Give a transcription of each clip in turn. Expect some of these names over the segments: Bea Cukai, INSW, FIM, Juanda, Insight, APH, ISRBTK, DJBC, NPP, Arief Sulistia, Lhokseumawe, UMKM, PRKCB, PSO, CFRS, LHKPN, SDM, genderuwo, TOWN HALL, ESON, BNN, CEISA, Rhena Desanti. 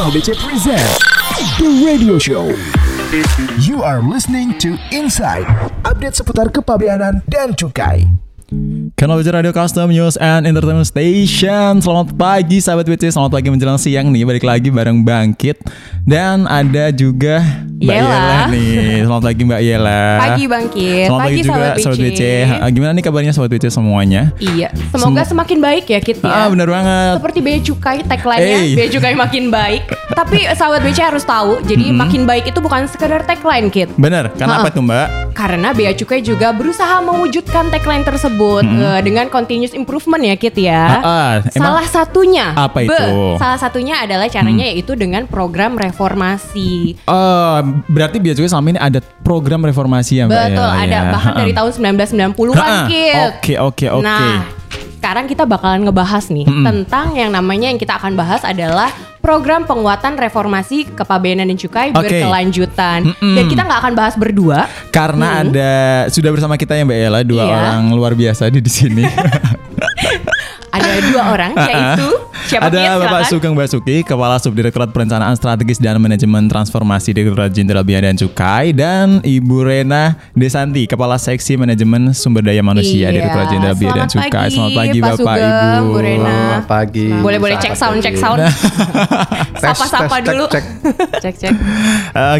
HBC presents The Radio Show. You are listening to Insight, update seputar kepabeanan dan cukai. Kanal BC Radio Custom News and Entertainment Station. Selamat pagi sahabat BC, selamat pagi menjelang siang nih. Balik lagi bareng Bangkit. Dan ada juga Mbak Yela nih. Selamat pagi Mbak Yela. Pagi Bangkit. Selamat pagi juga sahabat BC. Gimana nih kabarnya sahabat BC semuanya? Iya, semoga semakin baik ya Kit ya. Benar banget. Seperti Bea Cukai tagline-nya, Bea Cukai makin baik. Tapi sahabat BC harus tahu, jadi makin baik itu bukan sekedar tagline Kit. Benar, karena apa tuh Mbak? Karena Bea Cukai juga berusaha mewujudkan tagline tersebut dengan continuous improvement ya Kit ya. Salah satunya apa itu? Salah satunya adalah caranya yaitu dengan program reformasi. Berarti biasanya selama ini ada program reformasi ya Mbak? Betul ya, ada ya. Bahkan dari tahun 1990-an Kit. Oke. Nah sekarang kita bakalan ngebahas nih tentang yang namanya, yang kita akan bahas adalah program penguatan reformasi kepabeanan dan cukai berkelanjutan. Dan kita nggak akan bahas berdua karena ada sudah bersama kita ya Mbak Ella, dua orang luar biasa di sini. Ada dua orang yaitu siapa? Ada Bapak Sugeng Basuki, Kepala Subdirektorat Perencanaan Strategis dan Manajemen Transformasi Direktorat Jenderal Bea dan Cukai, dan Ibu Rhena Desanti, Kepala Seksi Manajemen Sumber Daya Manusia Direktorat Jenderal Bea dan Cukai. Selamat pagi Pak Bapak Sugeng, Ibu Rhena. Selamat pagi. Boleh cek sound. Sapa-sapa dulu. Cek.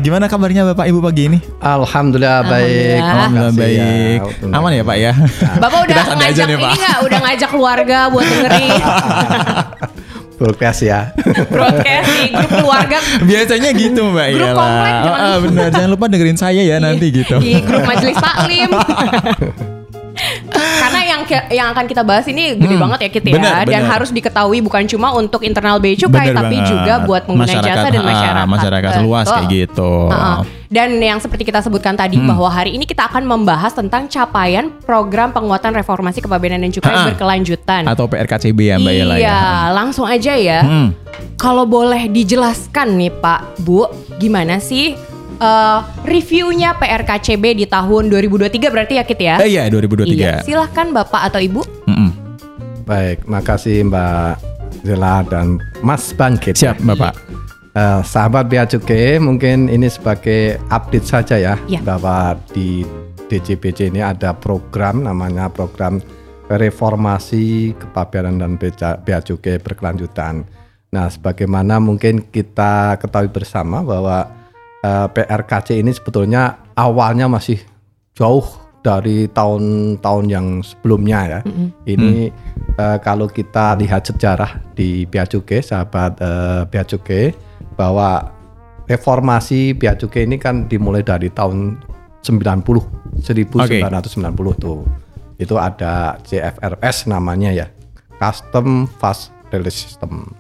Gimana kabarnya Bapak Ibu pagi ini? Alhamdulillah baik. Aman ya Pak ya? Bapak udah ngajak ini nggak? Udah ngajak keluarga buat dengerin? Broadcast ya. Broadcast di grup keluarga. Biasanya gitu Mbak Ella. Grup komplek. Benar, jangan lupa dengerin saya ya nanti gitu. Di grup majelis taklim. Karena yang akan kita bahas ini gede banget ya Kit ya. Dan harus diketahui bukan cuma untuk internal Bea Cukai, tapi juga buat pengguna jasa dan masyarakat luas kayak gitu. Dan yang seperti kita sebutkan tadi bahwa hari ini kita akan membahas tentang capaian program penguatan reformasi kepabeanan dan cukai berkelanjutan atau PRKCB ya Mbak Yela. Iya, langsung aja ya. Kalau boleh dijelaskan nih Pak, Bu, gimana sih reviewnya PRKCB di tahun 2023 berarti ya Kit ya? Iya, 2023. Iya. Silahkan Bapak atau Ibu. Baik, makasih Mbak Zela dan Mas Bangkit. Siap Bapak. Sahabat Bea Cukai, mungkin ini sebagai update saja ya, bahwa di DJBC ini ada program namanya Program Reformasi Kepabeanan dan Bea Cukai Berkelanjutan. Nah, sebagaimana mungkin kita ketahui bersama bahwa PRKC ini sebetulnya awalnya masih jauh dari tahun-tahun yang sebelumnya ya. Ini kalau kita lihat sejarah di Bea Cukai, sahabat Bea Cukai, bahwa reformasi Bea Cukai ini kan dimulai dari tahun 1990 tuh. Itu ada CFRS namanya ya, Custom Fast Release System.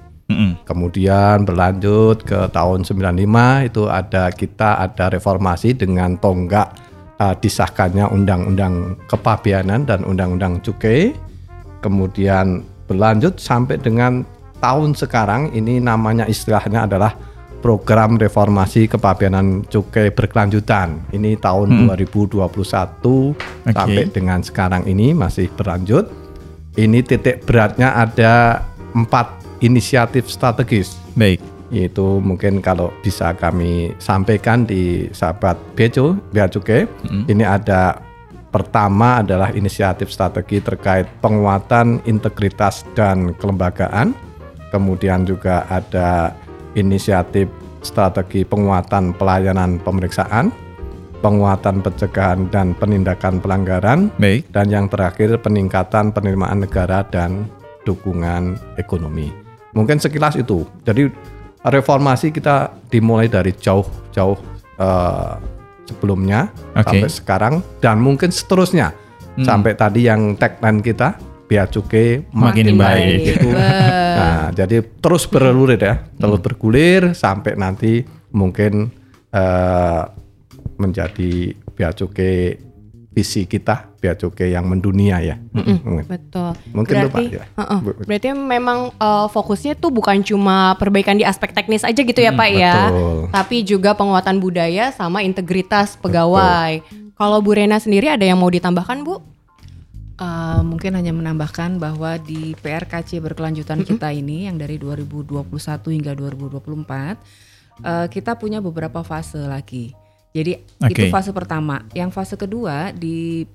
Kemudian berlanjut ke tahun 95 itu ada reformasi dengan tonggak disahkannya Undang-Undang Kepabeanan dan Undang-Undang Cukai. Kemudian berlanjut sampai dengan tahun sekarang ini, namanya istilahnya adalah Program Reformasi Kepabeanan Cukai Berkelanjutan. Ini tahun 2021 sampai dengan sekarang ini masih berlanjut. Ini titik beratnya ada 4 inisiatif strategis. Baik, itu mungkin kalau bisa kami sampaikan di sahabat Bea Cukai. Ini ada pertama adalah inisiatif strategi terkait penguatan integritas dan kelembagaan. Kemudian juga ada inisiatif strategi penguatan pelayanan pemeriksaan, penguatan pencegahan dan penindakan pelanggaran. Baik, dan yang terakhir peningkatan penerimaan negara dan dukungan ekonomi. Mungkin sekilas itu. Jadi reformasi kita dimulai dari jauh-jauh sebelumnya sampai sekarang dan mungkin seterusnya. Sampai tadi yang tagline kita, Bea Cukai makin baik gitu. Nah, jadi terus bergulir ya, terus bergulir sampai nanti mungkin menjadi Bea Cukai visi kita, Bea Cukai yang mendunia ya. Betul. Mungkin berarti, lupa ya. Berarti memang fokusnya tuh bukan cuma perbaikan di aspek teknis aja gitu ya Pak ya. Betul. Tapi juga penguatan budaya sama integritas pegawai. Kalau Bu Rhena sendiri ada yang mau ditambahkan Bu? Mungkin hanya menambahkan bahwa di PRKC berkelanjutan kita ini yang dari 2021 hingga 2024 kita punya beberapa fase lagi. Jadi itu fase pertama. Yang fase kedua di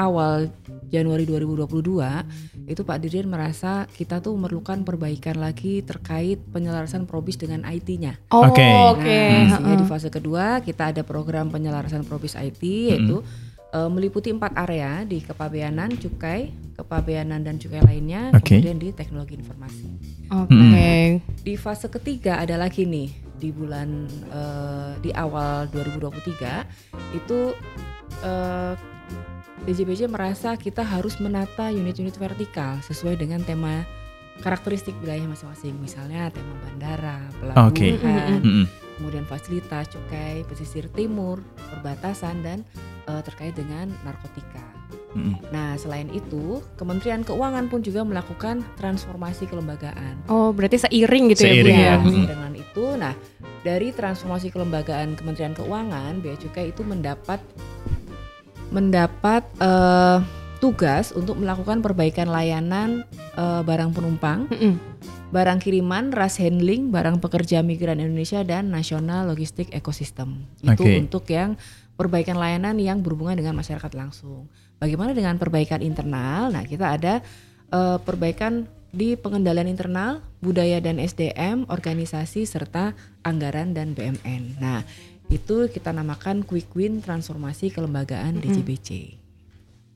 awal Januari 2022 itu Pak Dirjen merasa kita tuh memerlukan perbaikan lagi terkait penyelarasan probis dengan IT-nya. Jadi fase kedua kita ada program penyelarasan probis IT yaitu meliputi 4 area di kepabeanan, cukai, kepabeanan dan cukai lainnya, kemudian di teknologi informasi. Di fase ketiga ada lagi nih di bulan di awal 2023 itu DJBC merasa kita harus menata unit-unit vertikal sesuai dengan tema karakteristik wilayah masing-masing. Misalnya tema bandara, pelabuhan, kemudian fasilitas, cukai, pesisir timur, perbatasan dan terkait dengan narkotika. Nah, selain itu, Kementerian Keuangan pun juga melakukan transformasi kelembagaan. Oh, berarti seiring gitu ya, Bu? Seiring dengan itu, nah dari transformasi kelembagaan Kementerian Keuangan, Bea Cukai itu mendapat tugas untuk melakukan perbaikan layanan barang penumpang, barang kiriman, ras handling, barang pekerja migran Indonesia dan nasional logistik ekosistem. Itu untuk yang perbaikan layanan yang berhubungan dengan masyarakat langsung. Bagaimana dengan perbaikan internal? Nah, kita ada perbaikan di pengendalian internal, budaya dan SDM, organisasi serta anggaran dan BMN. Nah, itu kita namakan quick win transformasi kelembagaan DJBC.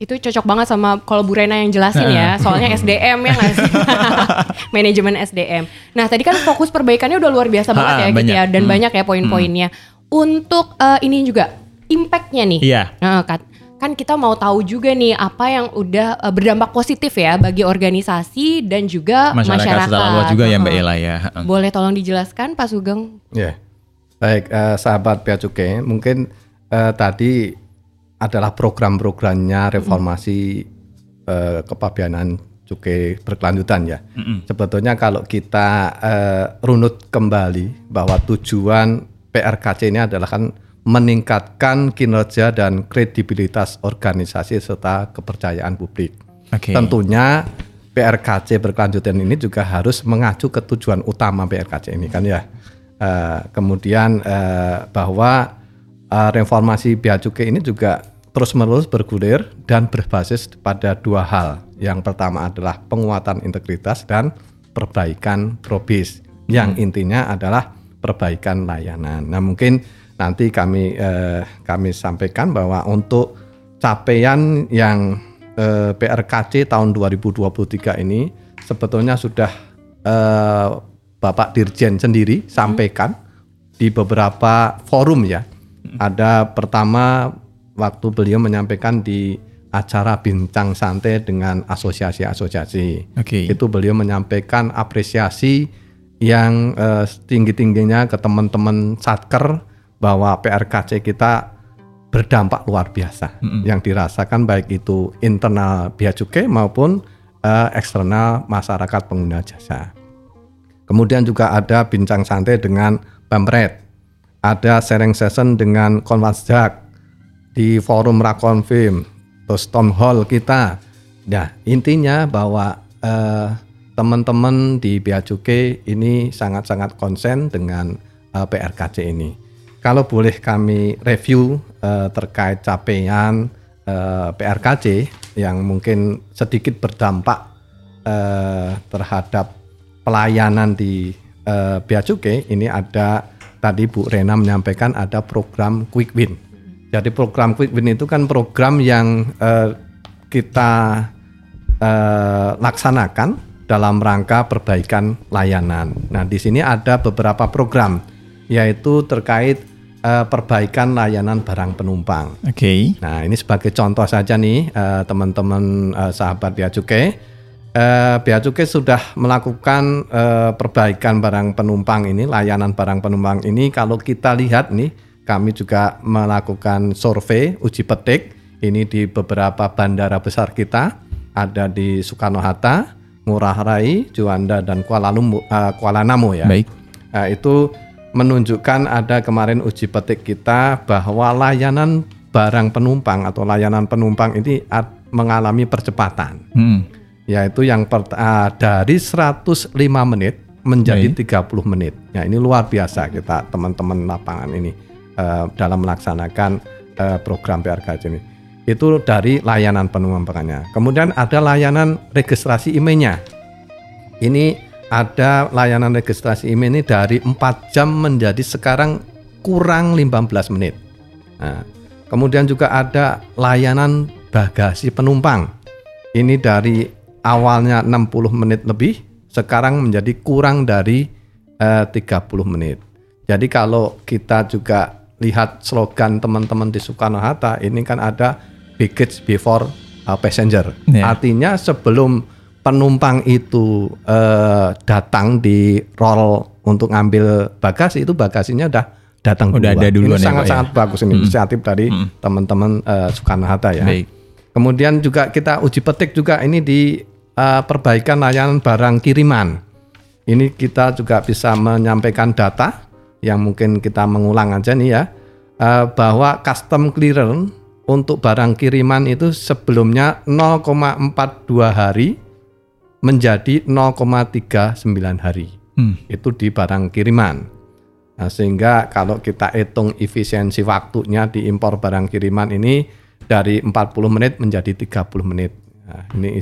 Itu cocok banget sama kalau Bu Rhena yang jelasin ya, soalnya SDM ya nggak sih? Manajemen SDM. Nah, tadi kan fokus perbaikannya udah luar biasa banget ya, banyak. Gitu ya, dan banyak ya poin-poinnya. Untuk ini juga impact-nya nih, kan kita mau tahu juga nih apa yang udah berdampak positif ya bagi organisasi dan juga masyarakat. Masyarakat juga ya Mbak Ella ya. Boleh tolong dijelaskan Pak Sugeng? Ya, baik sahabat Bea Cukai, mungkin tadi adalah program-programnya reformasi kepabeanan cukai berkelanjutan ya. Sebetulnya kalau kita runut kembali bahwa tujuan PRKC ini adalah kan meningkatkan kinerja dan kredibilitas organisasi serta kepercayaan publik. Tentunya PRKC berkelanjutan ini juga harus mengacu ke tujuan utama PRKC ini kan ya. Kemudian bahwa reformasi Bea Cukai ini juga terus-menerus bergulir dan berbasis pada dua hal. Yang pertama adalah penguatan integritas dan perbaikan probis. Yang intinya adalah perbaikan layanan. Nah, mungkin nanti kami sampaikan bahwa untuk capaian yang PRKC tahun 2023 ini sebetulnya sudah Bapak Dirjen sendiri sampaikan di beberapa forum ya. Ada pertama waktu beliau menyampaikan di acara bincang santai dengan asosiasi-asosiasi. Itu beliau menyampaikan apresiasi yang tinggi-tingginya ke teman-teman satker bahwa PRKC kita berdampak luar biasa yang dirasakan baik itu internal Bea Cukai maupun eksternal masyarakat pengguna jasa. Kemudian juga ada bincang santai dengan BAMRED, ada sharing session dengan CONVASJAK di forum RACON FIM, terus TOWN HALL kita. Nah, intinya bahwa teman-teman di Bea Cukai ini sangat-sangat konsen dengan PRKC ini. Kalau boleh kami review terkait capaian PRKC yang mungkin sedikit berdampak terhadap pelayanan di Bea Cukai, ini ada tadi Bu Rhena menyampaikan ada program Quick Win. Jadi program Quick Win itu kan program yang kita laksanakan dalam rangka perbaikan layanan. Nah, di sini ada beberapa program yaitu terkait perbaikan layanan barang penumpang. Nah, ini sebagai contoh saja nih teman-teman sahabat Bea Cukai. Bea Cukai sudah melakukan perbaikan barang penumpang ini, layanan barang penumpang ini. Kalau kita lihat nih, kami juga melakukan survei uji petik ini di beberapa bandara besar kita. Ada di Soekarno-Hatta, Ngurah Rai, Juanda dan Kuala Namo ya. Itu menunjukkan ada kemarin uji petik kita bahwa layanan barang penumpang atau layanan penumpang ini mengalami percepatan, yaitu yang dari 105 menit menjadi 30 menit. Nah, ini luar biasa kita teman-teman lapangan ini dalam melaksanakan program PRKCB ini. Itu dari layanan pengembangannya. Kemudian ada layanan registrasi IMEI-nya. Ini ada layanan registrasi IMEI ini dari 4 jam menjadi sekarang kurang 15 menit. Nah, kemudian juga ada layanan bagasi penumpang. Ini dari awalnya 60 menit lebih, sekarang menjadi kurang dari 30 menit. Jadi kalau kita juga lihat slogan teman-teman di Soekarno-Hatta, ini kan ada baggage before passenger. Yeah. Artinya sebelum penumpang itu datang di roll untuk ngambil bagasi, itu bagasinya udah datang duluan. Ini sangat-sangat bagus ini inisiatif dari teman-teman Soekarno-Hatta ya. Baik. Kemudian juga kita uji petik juga ini di perbaikan layanan barang kiriman. Ini kita juga bisa menyampaikan data yang mungkin kita mengulang aja nih ya, bahwa custom clearance untuk barang kiriman itu sebelumnya 0,42 hari menjadi 0,39 hari. Itu di barang kiriman. Nah, sehingga kalau kita hitung efisiensi waktunya di impor barang kiriman ini dari 40 menit menjadi 30 menit. Nah, ini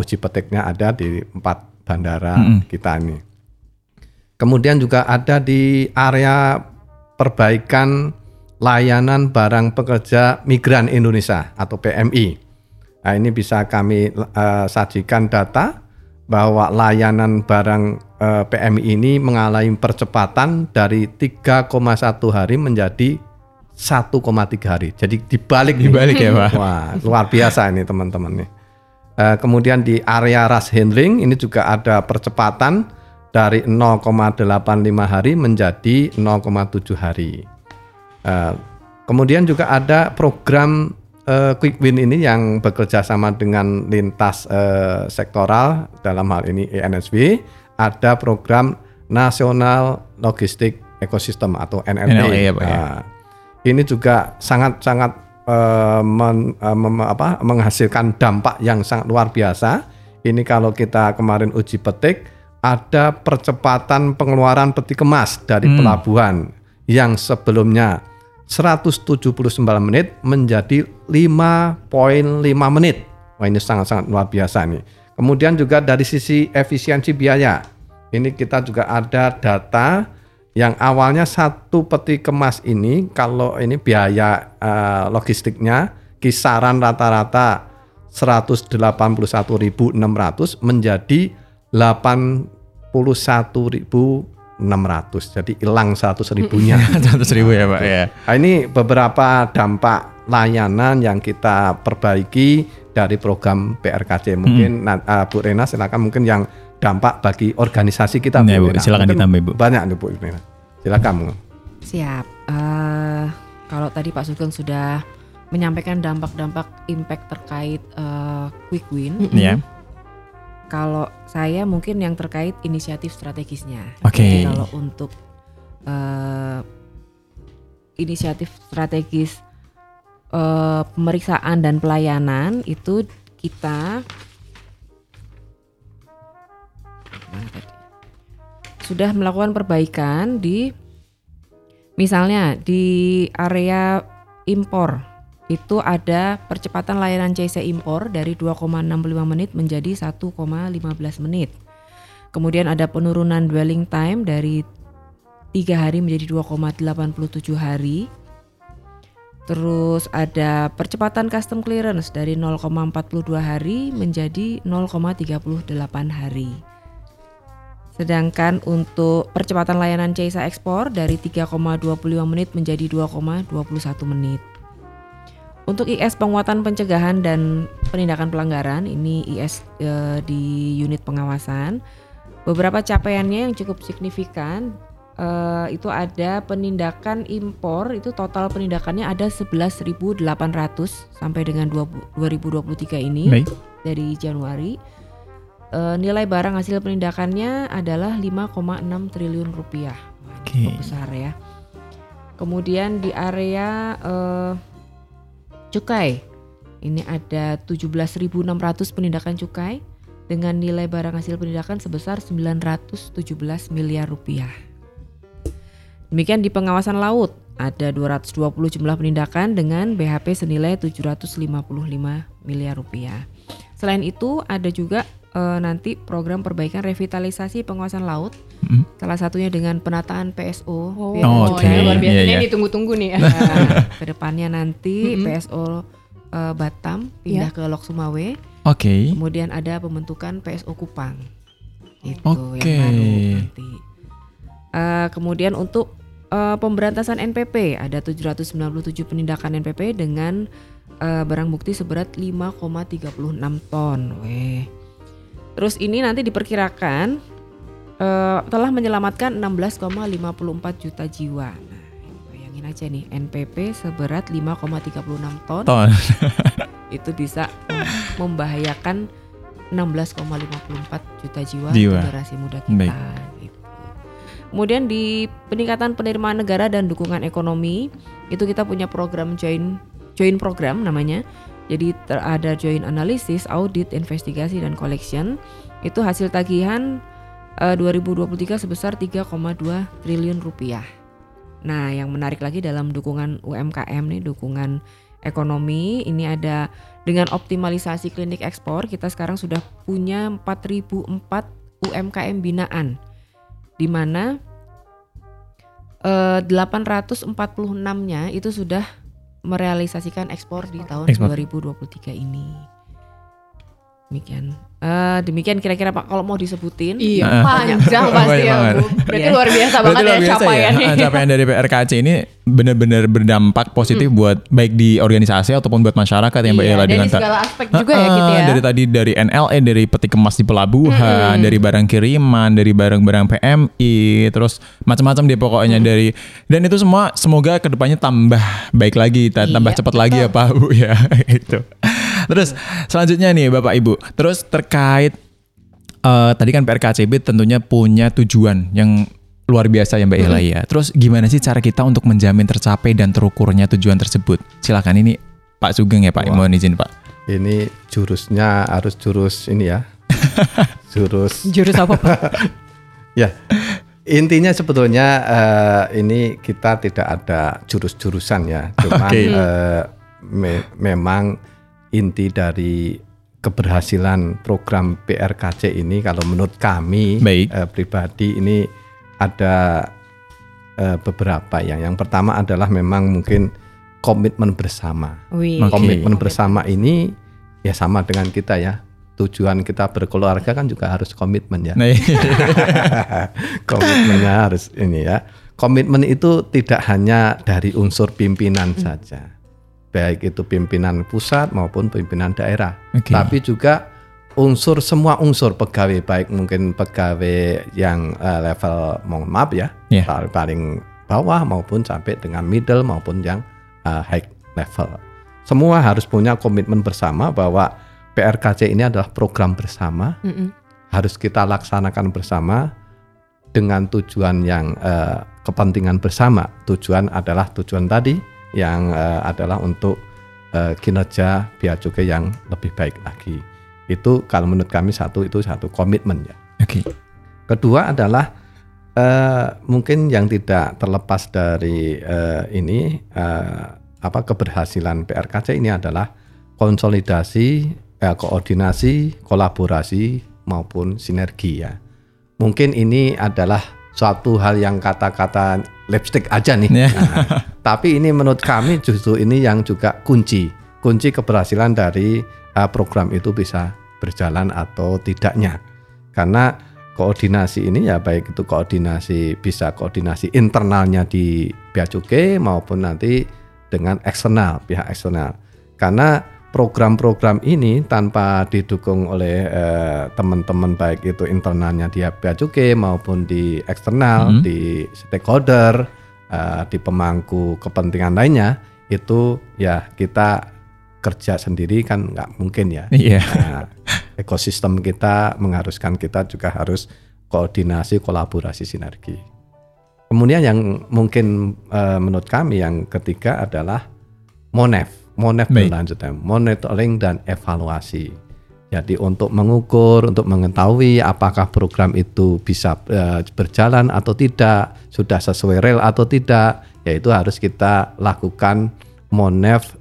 uji petiknya ada di 4 bandara kita ini. Kemudian juga ada di area perbaikan layanan barang pekerja migran Indonesia atau PMI. Nah, ini bisa kami sajikan data bahwa layanan barang PMI ini mengalami percepatan dari 3,1 hari menjadi 1,3 hari. Jadi dibalik ya Pak. Wah, luar biasa ini teman-teman nih. Kemudian di area rush handling ini juga ada percepatan dari 0,85 hari menjadi 0,7 hari. Kemudian juga ada program Quick Win ini yang bekerja sama dengan lintas sektoral, dalam hal ini ENSW, ada program National Logistic Ecosystem atau NLE. Ini juga sangat-sangat menghasilkan dampak yang sangat luar biasa. Ini kalau kita kemarin uji petik ada percepatan pengeluaran peti kemas dari pelabuhan yang sebelumnya 179 menit menjadi 5,5 menit. Wah, ini sangat-sangat luar biasa nih. Kemudian juga dari sisi efisiensi biaya, ini kita juga ada data yang awalnya satu peti kemas ini, kalau ini biaya logistiknya kisaran rata-rata 181.600 menjadi 81.600. Jadi hilang 100.000-nya. 100.000 ya Pak ya. Nah, ini beberapa dampak layanan yang kita perbaiki dari program PRKC. Mungkin Bu Rhena silakan mungkin yang dampak bagi organisasi kita. Ya, Bu, silakan ditambah Bu. Banyak nih Bu. Silakan. Siap. Kalau tadi Pak Sugeng sudah menyampaikan dampak-dampak impact terkait Quick Win. Iya. Kalau saya mungkin yang terkait inisiatif strategisnya. Oke. Kalau untuk inisiatif strategis pemeriksaan dan pelayanan itu kita sudah melakukan perbaikan di misalnya di area impor itu ada percepatan layanan CISA impor dari 2,65 menit menjadi 1,15 menit. Kemudian ada penurunan dwelling time dari 3 hari menjadi 2,87 hari. Terus ada percepatan custom clearance dari 0,42 hari menjadi 0,38 hari. Sedangkan untuk percepatan layanan CEISA ekspor dari 3,25 menit menjadi 2,21 menit. Untuk IS penguatan pencegahan dan penindakan pelanggaran, ini IS di unit pengawasan. Beberapa capaiannya yang cukup signifikan, itu ada penindakan impor, itu total penindakannya ada 11.800 sampai dengan 2023 ini. Baik. Dari Januari. Nilai barang hasil penindakannya adalah 5,6 triliun rupiah. Okay. Besar ya. Kemudian di area cukai Ini ada 17.600 penindakan cukai dengan nilai barang hasil penindakan sebesar 917 miliar rupiah. Demikian di pengawasan laut, ada 220 jumlah penindakan dengan BHP senilai 755 miliar rupiah. Selain itu ada juga nanti program perbaikan revitalisasi pengawasan laut, salah satunya dengan penataan PSO. Luar biasa, ini ditunggu-tunggu nih. Kedepannya nanti PSO Batam pindah ke Lhokseumawe. Oke. Kemudian ada pembentukan PSO Kupang. Itu yang baru nanti. Kemudian untuk pemberantasan NPP ada 797 penindakan NPP dengan barang bukti seberat 5,36 ton. Terus ini nanti diperkirakan telah menyelamatkan 16,54 juta jiwa. Nah, bayangin aja nih, NPP seberat 5,36 ton. Itu bisa membahayakan 16,54 juta jiwa. Generasi muda kita. Gitu. Kemudian di peningkatan penerimaan negara dan dukungan ekonomi, itu kita punya program join program namanya. Jadi ada joint analisis, audit, investigasi, dan collection. Itu hasil tagihan 2023 sebesar 3,2 triliun rupiah. Nah, yang menarik lagi dalam dukungan UMKM nih, dukungan ekonomi. Ini ada dengan optimalisasi klinik ekspor, kita sekarang sudah punya 4.004 UMKM binaan. Di mana 846-nya itu sudah merealisasikan ekspor di tahun 2023 ini. Demikian kira-kira Pak, kalau mau disebutin. Iya, panjang pasti ya. Berarti luar biasa banget ya capaiannya. Ya. Capaian dari PRKC ini benar-benar berdampak positif buat baik di organisasi ataupun buat masyarakat ya Mbak Ella. Dari segala aspek juga ya gitu ya. Dari tadi dari NLE, dari peti kemas di pelabuhan, dari barang kiriman, dari barang-barang PMI, terus macam-macam deh pokoknya dari. Dan itu semua semoga kedepannya tambah baik lagi, tambah cepat lagi ya Pak Bu ya. Itu. Terus selanjutnya nih Bapak Ibu, terus terkait tadi kan PRKCB tentunya punya tujuan yang luar biasa ya Mbak Ella ya. Terus gimana sih cara kita untuk menjamin tercapai dan terukurnya tujuan tersebut? Silakan ini Pak Sugeng ya Pak, mohon izin Pak. Ini jurusnya harus jurus ini ya. Jurus apa Pak? Ya, intinya sebetulnya ini kita tidak ada jurus-jurusan ya. Cuman memang inti dari keberhasilan program PRKC ini kalau menurut kami pribadi ini ada beberapa yang pertama adalah memang mungkin komitmen bersama. Komitmen bersama ini ya sama dengan kita ya. Tujuan kita berkeluarga kan juga harus komitmen ya. Komitmennya harus ini ya. Komitmen itu tidak hanya dari unsur pimpinan saja, baik itu pimpinan pusat maupun pimpinan daerah, tapi juga unsur semua unsur pegawai, baik mungkin pegawai yang level mohon maaf ya paling bawah maupun sampai dengan middle maupun yang high level, semua harus punya komitmen bersama bahwa PRKC ini adalah program bersama, harus kita laksanakan bersama dengan tujuan yang kepentingan bersama. Tujuan adalah tujuan tadi yang adalah untuk kinerja bea cukai yang lebih baik lagi. Itu kalau menurut kami satu komitmen ya. Kedua adalah mungkin yang tidak terlepas dari keberhasilan PRKC ini adalah konsolidasi, koordinasi, kolaborasi maupun sinergi ya. Mungkin ini adalah suatu hal yang kata-kata lipstick aja nih. Tapi ini menurut kami justru ini yang juga kunci keberhasilan dari program itu bisa berjalan atau tidaknya. Karena koordinasi ini ya baik itu koordinasi internalnya di bea cukai maupun nanti dengan eksternal, pihak eksternal. Karena program-program ini tanpa didukung oleh teman-teman baik itu internalnya di bea cukai maupun di eksternal, di stakeholder, di pemangku kepentingan lainnya, itu ya kita kerja sendiri kan nggak mungkin ya. Nah, ekosistem kita mengharuskan kita juga harus koordinasi, kolaborasi, sinergi. Kemudian yang mungkin menurut kami yang ketiga adalah Monef. monitoring dan evaluasi. Jadi untuk mengukur, untuk mengetahui apakah program itu bisa berjalan atau tidak, sudah sesuai rel atau tidak, yaitu harus kita lakukan monef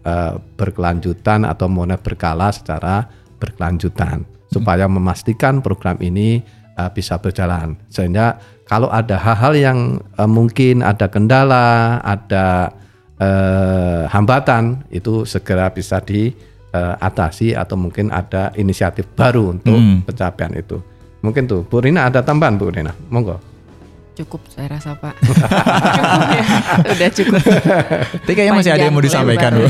berkelanjutan atau monef berkala secara berkelanjutan supaya memastikan program ini bisa berjalan. Sehingga kalau ada hal-hal yang mungkin ada kendala, ada hambatan, itu segera bisa diatasi atau mungkin ada inisiatif baru untuk pencapaian itu. Mungkin tuh Bu Rhena ada tambahan Bu Rhena, monggo. Cukup saya rasa Pak. Cukup ya, udah cukup. Tapi kayaknya masih ada yang mau disampaikan Bu.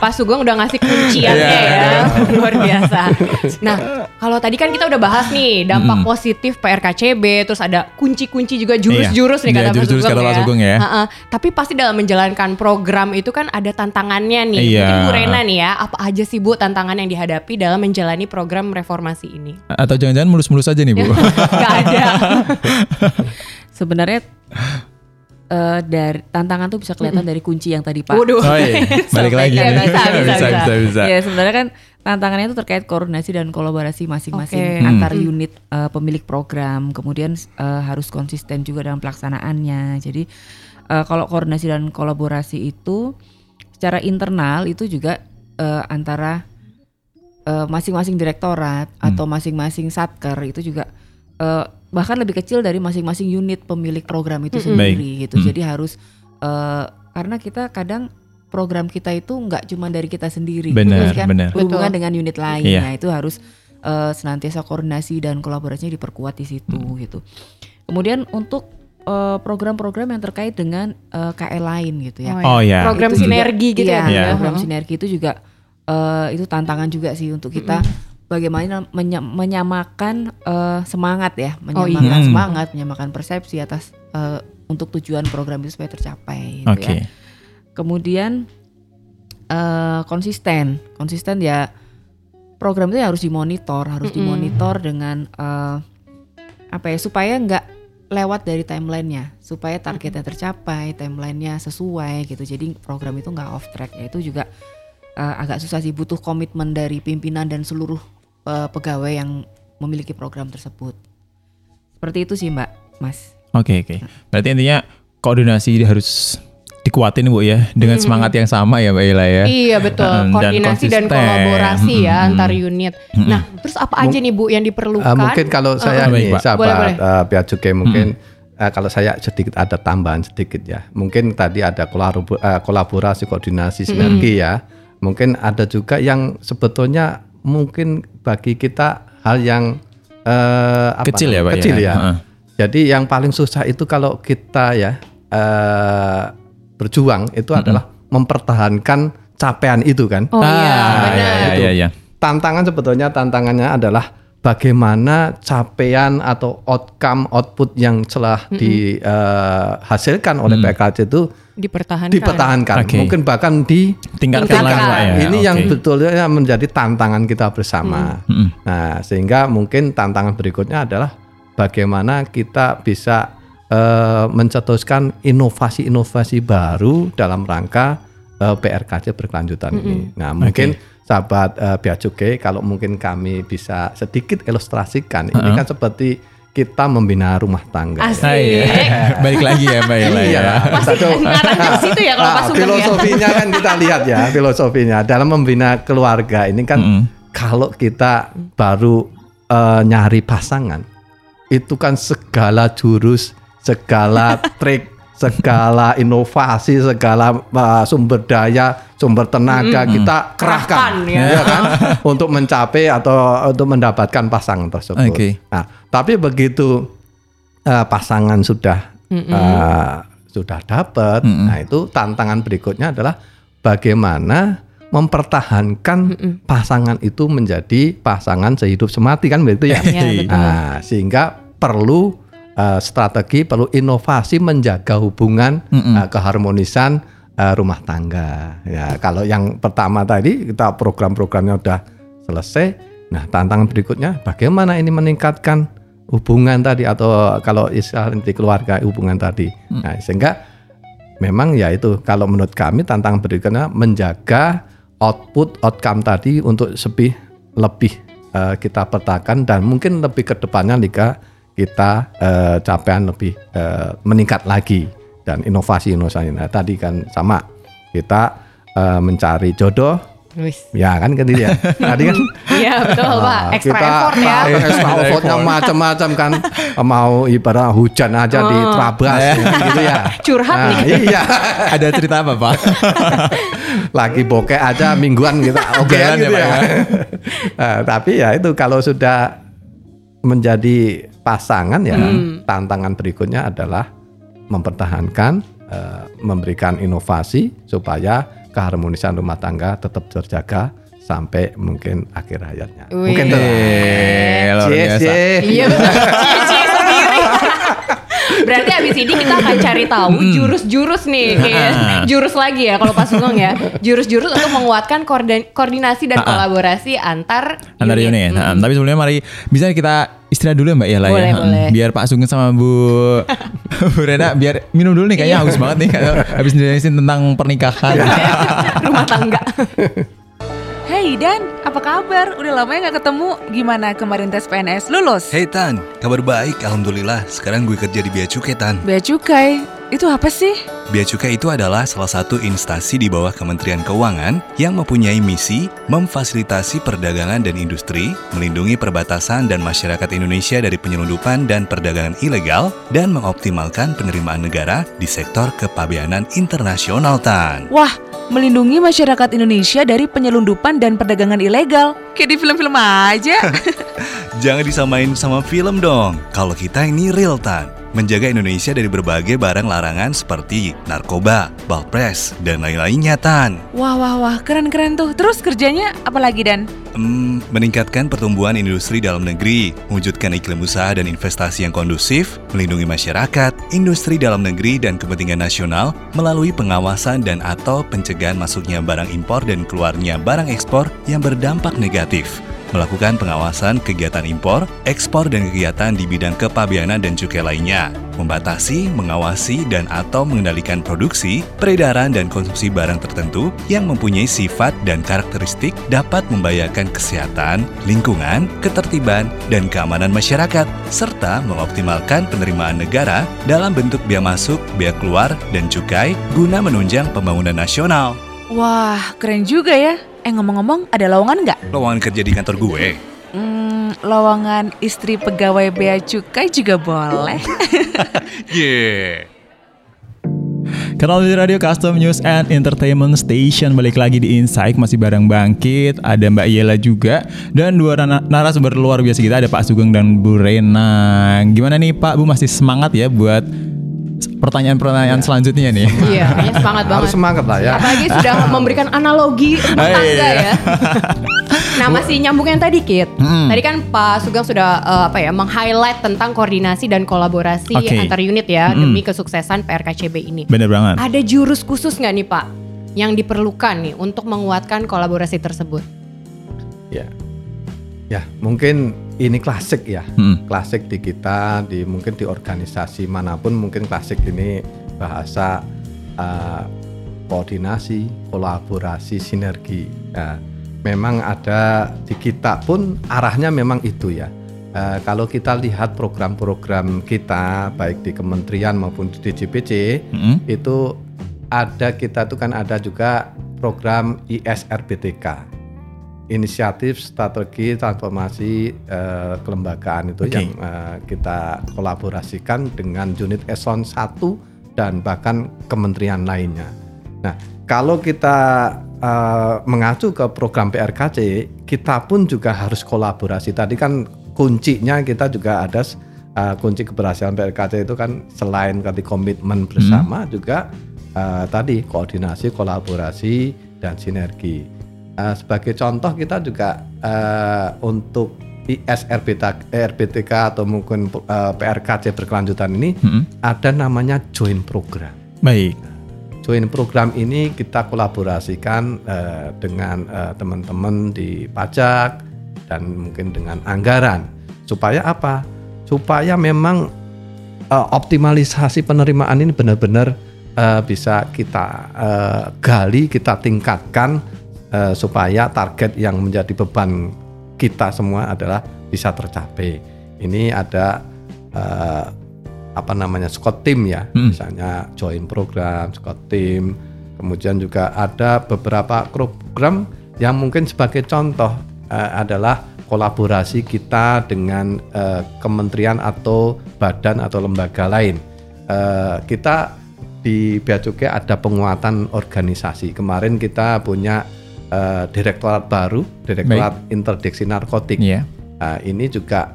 Pak Sugeng udah ngasih kunciannya ya. Luar biasa. Nah kalau tadi kan kita udah bahas nih dampak positif PRKCB, terus ada kunci-kunci juga jurus-jurus nih kata Pak Sugeng ya. Tapi pasti dalam menjalankan program itu kan ada tantangannya nih. Mungkin Bu Rhena nih ya, apa aja sih Bu tantangan yang dihadapi dalam menjalani program reformasi ini? Atau jangan-jangan mulus-mulus aja nih Bu? Gak ada. Sebenarnya dari tantangan tuh bisa kelihatan dari kunci yang tadi Pak. Waduh. Oh, iya. Balik lagi. Ya, bisa. Ya sebenarnya kan tantangannya itu terkait koordinasi dan kolaborasi masing-masing antar unit pemilik program. Kemudian harus konsisten juga dalam pelaksanaannya. Jadi kalau koordinasi dan kolaborasi itu secara internal itu juga antara masing-masing direktorat atau masing-masing satker itu juga bahkan lebih kecil dari masing-masing unit pemilik program itu sendiri gitu. Jadi harus karena kita kadang program kita itu nggak cuma dari kita sendiri, benar. Hubungan dengan unit lain. Nah itu harus senantiasa koordinasi dan kolaborasinya diperkuat di situ gitu. Kemudian untuk program-program yang terkait dengan KL lain gitu ya. Program itu sinergi juga, gitu ya. Program sinergi itu juga itu tantangan juga sih untuk kita. Bagaimana menyamakan semangat ya, semangat, menyamakan persepsi atas untuk tujuan program itu supaya tercapai. Gitu ya. Kemudian konsisten ya program itu harus dimonitor, dengan supaya nggak lewat dari timelinenya, supaya targetnya tercapai, timelinenya sesuai gitu. Jadi program itu nggak off track. Itu juga agak susah sih, butuh komitmen dari pimpinan dan seluruh pegawai yang memiliki program tersebut. Seperti itu sih Mbak, Mas. Oke. Berarti intinya koordinasi harus dikuatin Bu ya, dengan semangat yang sama ya Mbak Ila ya. Iya betul, koordinasi dan kolaborasi ya antar unit. Nah terus apa aja nih Bu yang diperlukan? Mungkin kalau saya nih sahabat Piacukai mungkin kalau saya sedikit ada tambahan sedikit ya. Mungkin tadi ada kolaborasi, koordinasi, sinergi ya. Mungkin ada juga yang sebetulnya mungkin bagi kita hal yang kecil ya. Jadi yang paling susah itu kalau kita berjuang itu adalah mempertahankan capaian itu kan. Tantangannya adalah bagaimana capaian atau outcome output yang telah dihasilkan oleh PKC itu dipertahankan. Mungkin bahkan ditingkatkan. Ini yang betulnya menjadi tantangan kita bersama. Nah, sehingga mungkin tantangan berikutnya adalah bagaimana kita bisa mencetuskan inovasi-inovasi baru dalam rangka PRKC berkelanjutan ini. Nah, mungkin sahabat Bea Cukai, kalau mungkin kami bisa sedikit ilustrasikan. Ini kan seperti kita membina rumah tangga. Asik. Ya. Balik lagi ya Mbak Ila. Iya. Masih ngarang ke situ ya kalau Pak Sugeng. Filosofinya kan kita lihat ya, filosofinya dalam membina keluarga ini kan kalau kita baru nyari pasangan itu kan segala jurus, segala trik, segala inovasi, segala sumber daya, sumber tenaga kita kerahkan ya kan untuk mencapai atau untuk mendapatkan pasangan tersebut. Nah, tapi begitu pasangan sudah dapat, nah itu tantangan berikutnya adalah bagaimana mempertahankan pasangan itu menjadi pasangan sehidup semati kan begitu ya. Nah, sehingga perlu strategi, perlu inovasi menjaga hubungan keharmonisan rumah tangga. Ya, kalau yang pertama tadi kita program-programnya udah selesai. Nah, tantangan berikutnya bagaimana ini meningkatkan hubungan tadi atau kalau istilah inti keluarga hubungan tadi. Nah, sehingga memang ya itu kalau menurut kami tantangan berikutnya menjaga output outcome tadi untuk lebih kita petakan dan mungkin lebih ke depannya jika kita capaian lebih meningkat lagi dan inovasi. Nah, tadi kan sama kita mencari jodoh. Luis. Ya kan gitu ya. Tadi kan. Iya betul Pak. Extra effort ya. Extra effortnya macam-macam kan. Mau ibarat hujan aja di Trabas gitu ya. Curhat nih. Iya. Ada cerita apa Pak? Lagi bokeh aja mingguan kita. Oke kan gitu ya. Nah, tapi ya itu kalau sudah menjadi pasangan ya tantangan berikutnya adalah mempertahankan, memberikan inovasi supaya keharmonisan rumah tangga tetap terjaga sampai mungkin akhir hayatnya. Wih. Mungkin tuh. Iya betul. Cie sendiri. Berarti abis ini kita akan cari tahu jurus-jurus nih. Jurus lagi ya kalau Pak Sugeng ya. Jurus-jurus untuk menguatkan koordinasi dan kolaborasi antar unit. Tapi sebelumnya mari bisa kita istirahat dulu ya Mbak Yala ya. Biar Pak Sugeng sama Bu Rhena biar minum dulu nih kayaknya haus banget nih habis ngejelasin tentang pernikahan. Rumah tangga. Hey Dan, apa kabar? Udah lamanya gak ketemu. Gimana kemarin tes PNS lulus? Hey Tan, kabar baik alhamdulillah. Sekarang gue kerja di Bea Cukai Tan. Bea Cukai? Itu apa sih? Bea Cukai itu adalah salah satu instansi di bawah Kementerian Keuangan yang mempunyai misi memfasilitasi perdagangan dan industri, melindungi perbatasan dan masyarakat Indonesia dari penyelundupan dan perdagangan ilegal, dan mengoptimalkan penerimaan negara di sektor kepabeanan internasional, Tan. Wah, melindungi masyarakat Indonesia dari penyelundupan dan perdagangan ilegal. Kayak di film-film aja. Jangan disamain sama film dong. Kalau kita ini real, Tan. Menjaga Indonesia dari berbagai barang larangan seperti narkoba, balpres, dan lain-lainnya, Tan. Wah, keren-keren tuh. Terus kerjanya apa lagi, Dan? Meningkatkan pertumbuhan industri dalam negeri, mewujudkan iklim usaha dan investasi yang kondusif, melindungi masyarakat, industri dalam negeri, dan kepentingan nasional melalui pengawasan dan atau pencegahan masuknya barang impor dan keluarnya barang ekspor yang berdampak negatif. Melakukan pengawasan kegiatan impor, ekspor, dan kegiatan di bidang kepabeanan dan cukai lainnya. Membatasi, mengawasi, dan atau mengendalikan produksi, peredaran, dan konsumsi barang tertentu yang mempunyai sifat dan karakteristik dapat membahayakan kesehatan, lingkungan, ketertiban, dan keamanan masyarakat, serta mengoptimalkan penerimaan negara dalam bentuk bea masuk, bea keluar, dan cukai guna menunjang pembangunan nasional. Wah, keren juga ya. Ngomong-ngomong, ada lowongan nggak? Lowongan kerja di kantor gue. Lowongan istri pegawai Bea Cukai juga boleh. Yeah. Kanal Radio Custom News and Entertainment Station. Balik lagi di Insight, masih bareng Bangkit. Ada Mbak Yela juga. Dan dua narasumber luar biasa kita, ada Pak Sugeng dan Bu Rhena. Gimana nih Pak, Bu masih semangat ya buat pertanyaan-pertanyaan selanjutnya nih? Iya, kayaknya semangat banget. Harus semangat lah ya. Apalagi sudah memberikan analogi rumah tangga ya. Nah, masih nyambung yang tadi, Kit. Tadi kan Pak Sugeng sudah meng-highlight tentang koordinasi dan kolaborasi antar unit ya demi kesuksesan PRKCB ini. Benar banget. Ada jurus khusus nggak nih Pak yang diperlukan nih untuk menguatkan kolaborasi tersebut? Ya, mungkin ini klasik ya, klasik di kita, mungkin di organisasi manapun mungkin klasik ini bahasa koordinasi, kolaborasi, sinergi. Memang ada di kita pun arahnya memang itu ya. Kalau kita lihat program-program kita baik di kementerian maupun di DJBC, itu ada kita tuh kan ada juga program ISRBTK. Inisiatif strategi transformasi kelembagaan itu yang kita kolaborasikan dengan unit ESON 1 dan bahkan kementerian lainnya. Nah, kalau kita mengacu ke program PRKC, kita pun juga harus kolaborasi. Tadi kan kuncinya kita juga ada kunci keberhasilan PRKC itu kan selain tadi komitmen bersama juga tadi koordinasi, kolaborasi, dan sinergi. Sebagai contoh kita juga untuk ISRBTK atau mungkin PRKC berkelanjutan ini ada namanya joint program. Baik. Joint program ini kita kolaborasikan dengan teman-teman di pajak dan mungkin dengan anggaran. Supaya apa? Supaya memang optimalisasi penerimaan ini benar-benar bisa kita gali, kita tingkatkan supaya target yang menjadi beban kita semua adalah bisa tercapai. Ini ada squad team ya, misalnya join program, squad team, kemudian juga ada beberapa program yang mungkin sebagai contoh adalah kolaborasi kita dengan kementerian atau badan atau lembaga lain. Kita di Bea Cukai ada penguatan organisasi. Kemarin kita punya direktorat baru, direktorat interdiksi narkotik. Yeah. Ini juga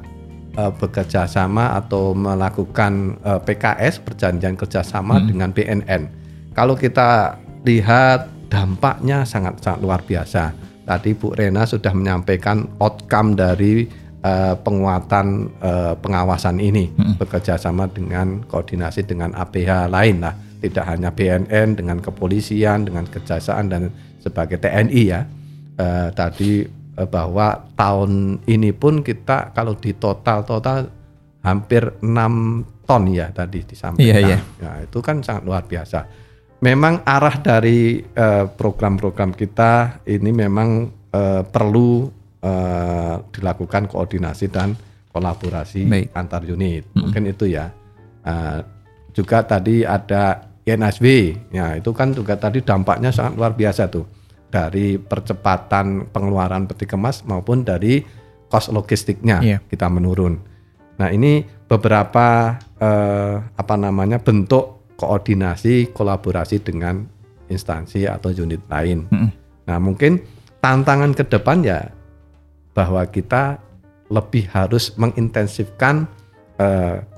bekerja sama atau melakukan PKS, perjanjian kerjasama dengan BNN. Kalau kita lihat dampaknya sangat-sangat luar biasa. Tadi Bu Rhena sudah menyampaikan outcome dari penguatan pengawasan ini, bekerja sama dengan koordinasi dengan APH lain lah, tidak hanya BNN, dengan kepolisian, dengan kejaksaan dan sebagai TNI ya. Tadi bahwa tahun ini pun kita kalau di total hampir 6 ton ya tadi disampaikan. Yeah, yeah. Nah, itu kan sangat luar biasa. Memang arah dari program-program kita ini memang perlu dilakukan koordinasi dan kolaborasi antar unit. Mungkin itu ya. Juga tadi ada INSW. Ya, itu kan juga tadi dampaknya sangat luar biasa tuh, dari percepatan pengeluaran peti kemas maupun dari cost logistiknya kita menurun. Nah, ini beberapa bentuk koordinasi kolaborasi dengan instansi atau unit lain. Nah, mungkin tantangan ke depan ya bahwa kita lebih harus mengintensifkan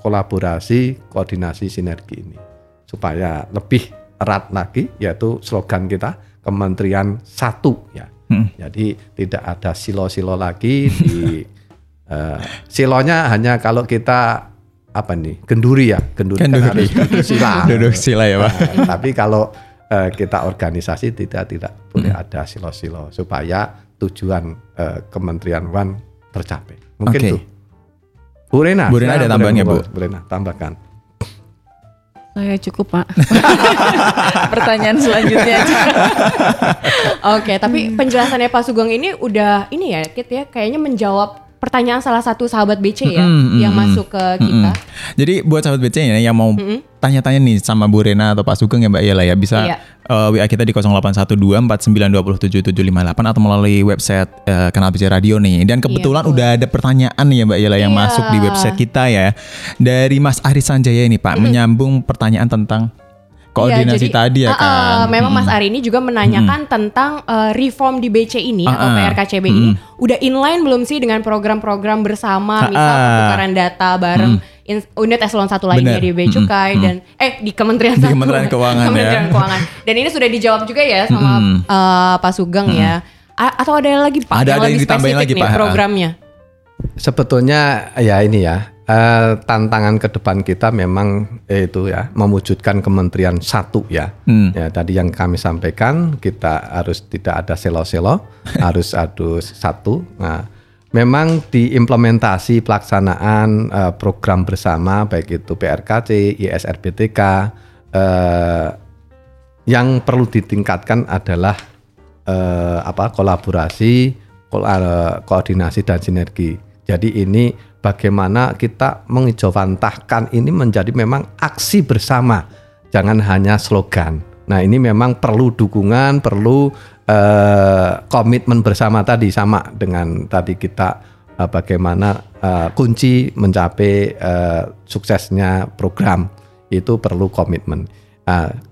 kolaborasi, koordinasi, sinergi ini supaya lebih erat lagi, yaitu slogan kita Kementerian Satu ya. Jadi tidak ada silo-silo lagi. Di silonya hanya kalau kita genduri ya, kan harus duduk sila ya Pak. Tapi kalau kita organisasi tidak boleh ada silo-silo supaya tujuan Kementerian One tercapai. Mungkin itu. Bu Rhena ada tambahannya Bu. Bu Rhena tambahkan. Saya cukup Pak. Pertanyaan selanjutnya. Oke, tapi penjelasannya Pak Sugeng ini udah ini ya, kayaknya menjawab pertanyaan salah satu sahabat BC ya yang masuk ke kita. Jadi buat sahabat BC ya, yang mau tanya-tanya nih sama Bu Rhena atau Pak Sugeng ya Mbak Yela ya, bisa WA kita di 081249207758 atau melalui website Kanal BC Radio nih. Dan kebetulan udah ada pertanyaan nih ya Mbak Yela yang masuk di website kita ya. Dari Mas Aris Sanjaya ini Pak, menyambung pertanyaan tentang koordinasi tadi ya kan. Memang Mas Ari ini juga menanyakan tentang reform di BC ini atau PRKCB ini udah inline belum sih dengan program-program bersama, misal pertukaran data bareng unit eselon 1 lainnya di Bea Cukai dan di Kementerian Satu, Kementerian Keuangan. Dan ini sudah dijawab juga ya sama Pak Sugeng ya. Atau ada lagi Pak yang lebih spesifik lagi, nih Pak, programnya? Sebetulnya ya ini ya. Tantangan ke depan kita memang itu ya, mewujudkan Kementerian Satu ya. Ya tadi yang kami sampaikan, kita harus tidak ada selo-selo, harus satu. Nah, memang di implementasi pelaksanaan program bersama baik itu PRKC, ISRBTK, yang perlu ditingkatkan adalah kolaborasi, koordinasi dan sinergi. Jadi ini bagaimana kita mengijawantahkan ini menjadi memang aksi bersama, jangan hanya slogan. Nah, ini memang perlu dukungan, perlu komitmen bersama tadi, sama dengan tadi kita bagaimana kunci mencapai suksesnya program itu perlu komitmen.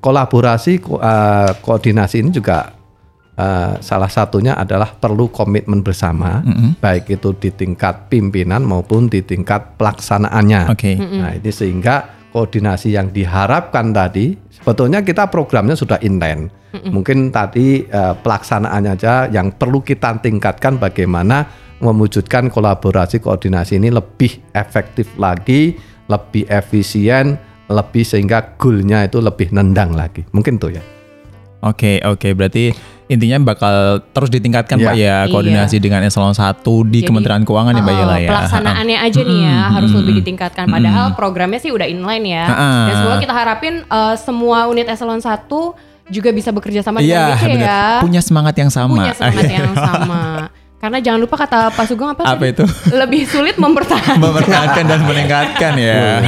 Kolaborasi, koordinasi ini juga salah satunya adalah perlu komitmen bersama, baik itu di tingkat pimpinan maupun di tingkat pelaksanaannya. Nah, ini sehingga koordinasi yang diharapkan tadi, sebetulnya kita programnya sudah inline. Mungkin tadi pelaksanaannya aja yang perlu kita tingkatkan, bagaimana mewujudkan kolaborasi koordinasi ini lebih efektif lagi, lebih efisien, lebih sehingga goalnya itu lebih nendang lagi. Mungkin itu ya. Oke, berarti intinya bakal terus ditingkatkan Pak ya, koordinasi dengan eselon 1 di jadi, Kementerian Keuangan ya Mbak Yela ya. Pelaksanaannya aja nih ya harus lebih ditingkatkan. Padahal programnya sih udah inline ya. Dan semoga kita harapin semua unit eselon 1 juga bisa bekerja sama dengan BC ya. Punya semangat yang sama. Punya semangat yang sama. Karena jangan lupa kata Pak Sugeng apa itu? Lebih sulit mempertahankan dan meningkatkan ya.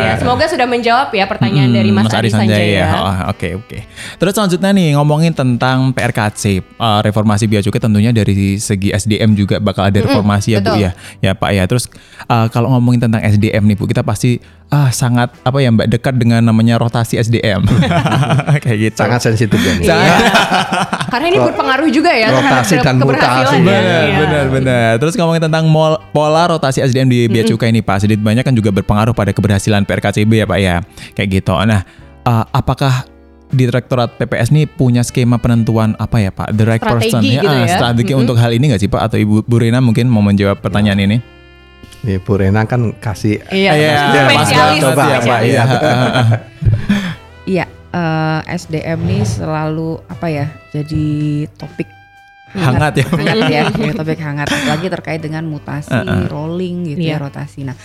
Iya, semoga sudah menjawab ya pertanyaan dari Mas Aris Sanjaya. Oke. Terus selanjutnya nih ngomongin tentang PRKC, reformasi bea cukai tentunya dari segi SDM juga bakal ada reformasi ya Bu ya. Ya Pak ya. Terus kalau ngomongin tentang SDM nih Bu, kita pasti sangat apa ya Mbak, dekat dengan namanya rotasi SDM. Kayak gitu. Sangat sensitif ya. Karena ini berpengaruh juga ya rotasi dan mutasi. Benar. Terus ngomongin tentang pola rotasi SDM di bea cukai ini Pak, sedikit banyak kan juga berpengaruh pada keberhasilan PRKCB ya Pak ya. Kayak gitu. Nah, apakah Direktorat PPS ini punya skema penentuan apa ya Pak? Strategi gitu ya? Strategi untuk hal ini nggak sih Pak? Atau Ibu Rhena mungkin mau menjawab pertanyaan ini? Nih Bu Rhena kan kasih spesialis coba apa ya. Iya, SDM ini selalu apa ya? Jadi topik hangat ya. Topik hangat lagi terkait dengan mutasi, rolling gitu ya, rotasi. Nah,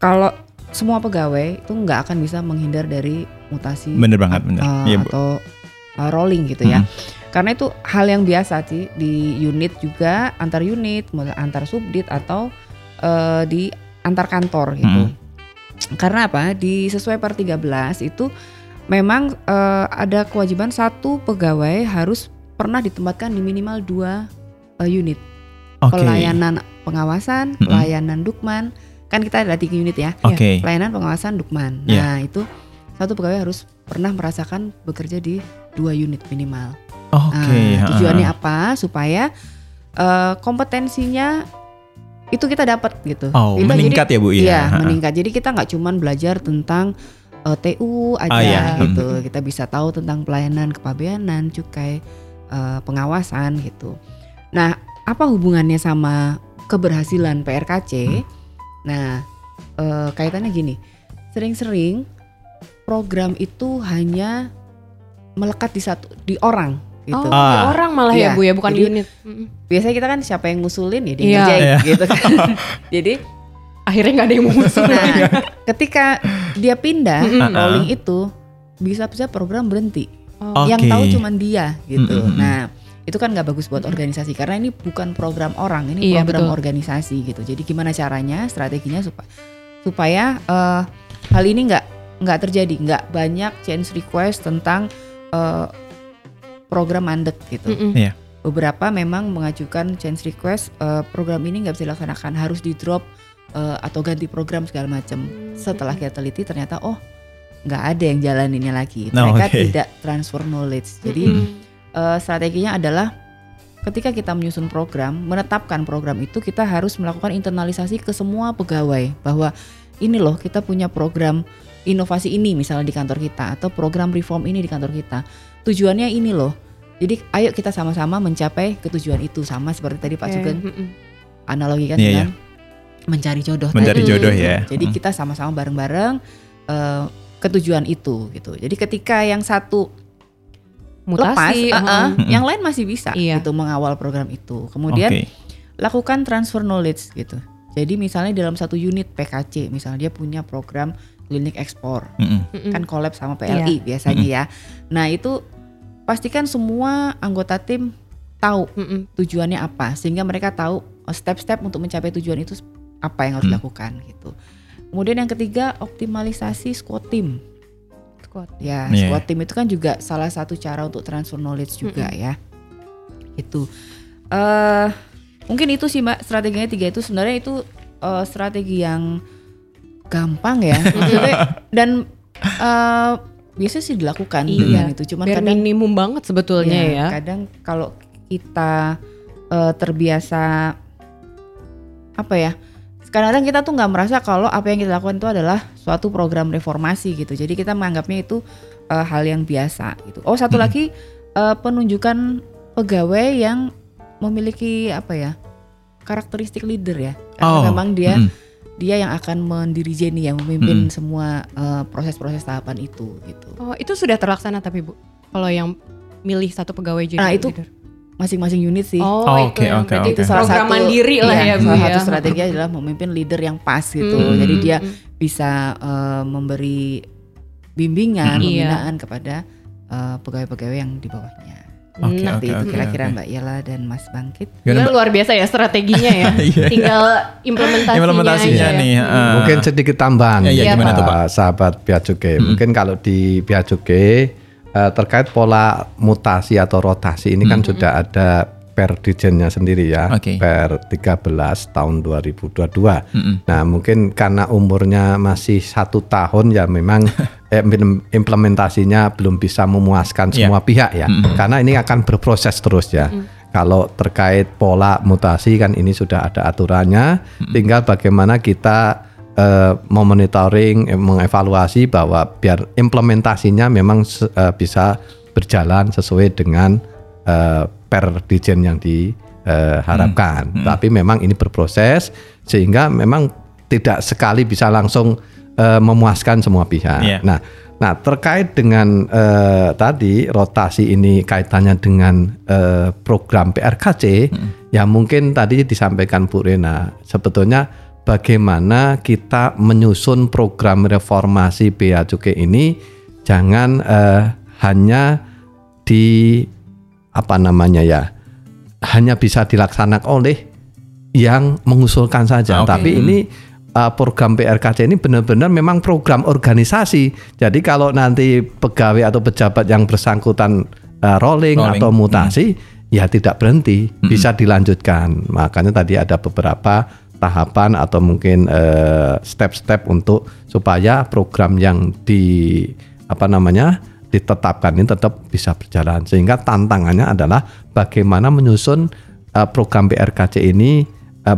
kalau semua pegawai itu nggak akan bisa menghindar dari mutasi. Bener banget, bener. Atau rolling gitu ya. Karena itu hal yang biasa sih di unit juga, antar unit, antar subdit atau di antar kantor gitu. Karena apa? Sesuai per 13 itu memang ada kewajiban satu pegawai harus pernah ditempatkan di minimal 2 unit. Pelayanan pengawasan, pelayanan dukman. Kan kita ada 3 unit ya. Pelayanan pengawasan dukman. Nah, itu satu pegawai harus pernah merasakan bekerja di 2 unit minimal. Nah, tujuannya apa? Supaya kompetensinya itu kita dapat gitu. Kita meningkat jadi, ya Bu ya. Iya, meningkat. Jadi kita nggak cuman belajar tentang TU aja gitu. Kita bisa tahu tentang pelayanan kepabeanan, cukai, pengawasan gitu. Nah, apa hubungannya sama keberhasilan PRKC? Nah, kaitannya gini. Sering-sering program itu hanya melekat di orang. Gitu. Orang malah ya Bu ya, bukan jadi, unit. Biasanya kita kan siapa yang ngusulin ya di gitu kan. Jadi akhirnya nggak ada yang ngusulin. Nah, ketika dia pindah rolling itu bisa program berhenti. Yang tahu cuman dia gitu. Nah, itu kan nggak bagus buat organisasi karena ini bukan program orang, ini program organisasi gitu. Jadi gimana caranya, strateginya supaya hal ini nggak terjadi, nggak banyak change request tentang program mandek gitu. Beberapa memang mengajukan change request, program ini nggak bisa dilaksanakan, harus di drop atau ganti program segala macam. Setelah kita teliti ternyata nggak ada yang jalaninnya lagi. Mereka tidak transfer knowledge. Jadi strateginya adalah ketika kita menyusun program, menetapkan program itu kita harus melakukan internalisasi ke semua pegawai bahwa ini loh kita punya program inovasi ini misalnya di kantor kita atau program reform ini di kantor kita. Tujuannya ini loh. Jadi ayo kita sama-sama mencapai ketujuan itu, sama seperti tadi Pak Sugeng analogikan dengan mencari jodoh. Mencari jodoh ya. Jadi kita sama-sama bareng-bareng ketujuan itu gitu. Jadi ketika yang satu mutasi, lepas, yang lain masih bisa gitu mengawal program itu. Kemudian lakukan transfer knowledge gitu. Jadi misalnya dalam satu unit PKC misalnya dia punya program klinik ekspor, kan collab sama PLI biasanya ya. Nah itu pastikan semua anggota tim tahu tujuannya apa, sehingga mereka tahu step-step untuk mencapai tujuan itu apa yang harus dilakukan gitu. Kemudian yang ketiga optimalisasi squad team. Squad team itu kan juga salah satu cara untuk transfer knowledge juga ya. Itu mungkin itu sih Mbak strateginya 3 itu sebenarnya itu strategi yang gampang ya maksudnya dan biasanya sih dilakukan yang itu cuman kadang minimum banget sebetulnya ya. Kadang kalau kita terbiasa apa ya, kadang-kadang kita tuh nggak merasa kalau apa yang kita lakukan itu adalah suatu program reformasi gitu. Jadi kita menganggapnya itu hal yang biasa gitu. Satu lagi penunjukan pegawai yang memiliki apa ya karakteristik leader ya. Karena memang dia yang akan mendirijeni, yang memimpin semua proses-proses tahapan itu gitu. Itu sudah terlaksana tapi Bu, kalau yang milih satu pegawai jadi leader? Masing-masing unit sih. Oke. Program mandiri lah ya, Bu. Salah satu strategi adalah memimpin leader yang pas gitu. Jadi dia bisa memberi bimbingan, pembinaan kepada pegawai-pegawai yang di bawahnya. Oke, kira-kira Mbak Yela dan Mas Bangkit. Gila, luar biasa ya strateginya ya. Tinggal implementasinya nih. Mungkin sedikit tambahan. Gimana tuh, Pak? Sahabat Bea Cukai. Mungkin kalau di Bea Cukai terkait pola mutasi atau rotasi ini kan sudah ada perdirjennya sendiri ya, per 13 tahun 2022. Nah mungkin karena umurnya masih 1 tahun ya memang implementasinya belum bisa memuaskan semua pihak ya, karena ini akan berproses terus ya. Kalau terkait pola mutasi kan ini sudah ada aturannya, tinggal bagaimana kita memonitoring, mengevaluasi bahwa biar implementasinya memang bisa berjalan sesuai dengan perdirjen yang diharapkan. Tapi memang ini berproses sehingga memang tidak sekali bisa langsung memuaskan semua pihak. Nah, terkait dengan tadi rotasi ini kaitannya dengan program PRKC, ya mungkin tadi disampaikan Bu Rhena, sebetulnya bagaimana kita menyusun program reformasi Bea Cukai ini jangan hanya di hanya bisa dilaksanakan oleh yang mengusulkan saja, tapi ini program PRKC ini benar-benar memang program organisasi. Jadi kalau nanti pegawai atau pejabat yang bersangkutan rolling atau mutasi, ya tidak berhenti, bisa dilanjutkan. Makanya tadi ada beberapa tahapan atau mungkin step-step untuk supaya program yang ditetapkan ini tetap bisa berjalan. Sehingga tantangannya adalah bagaimana menyusun program PRKC ini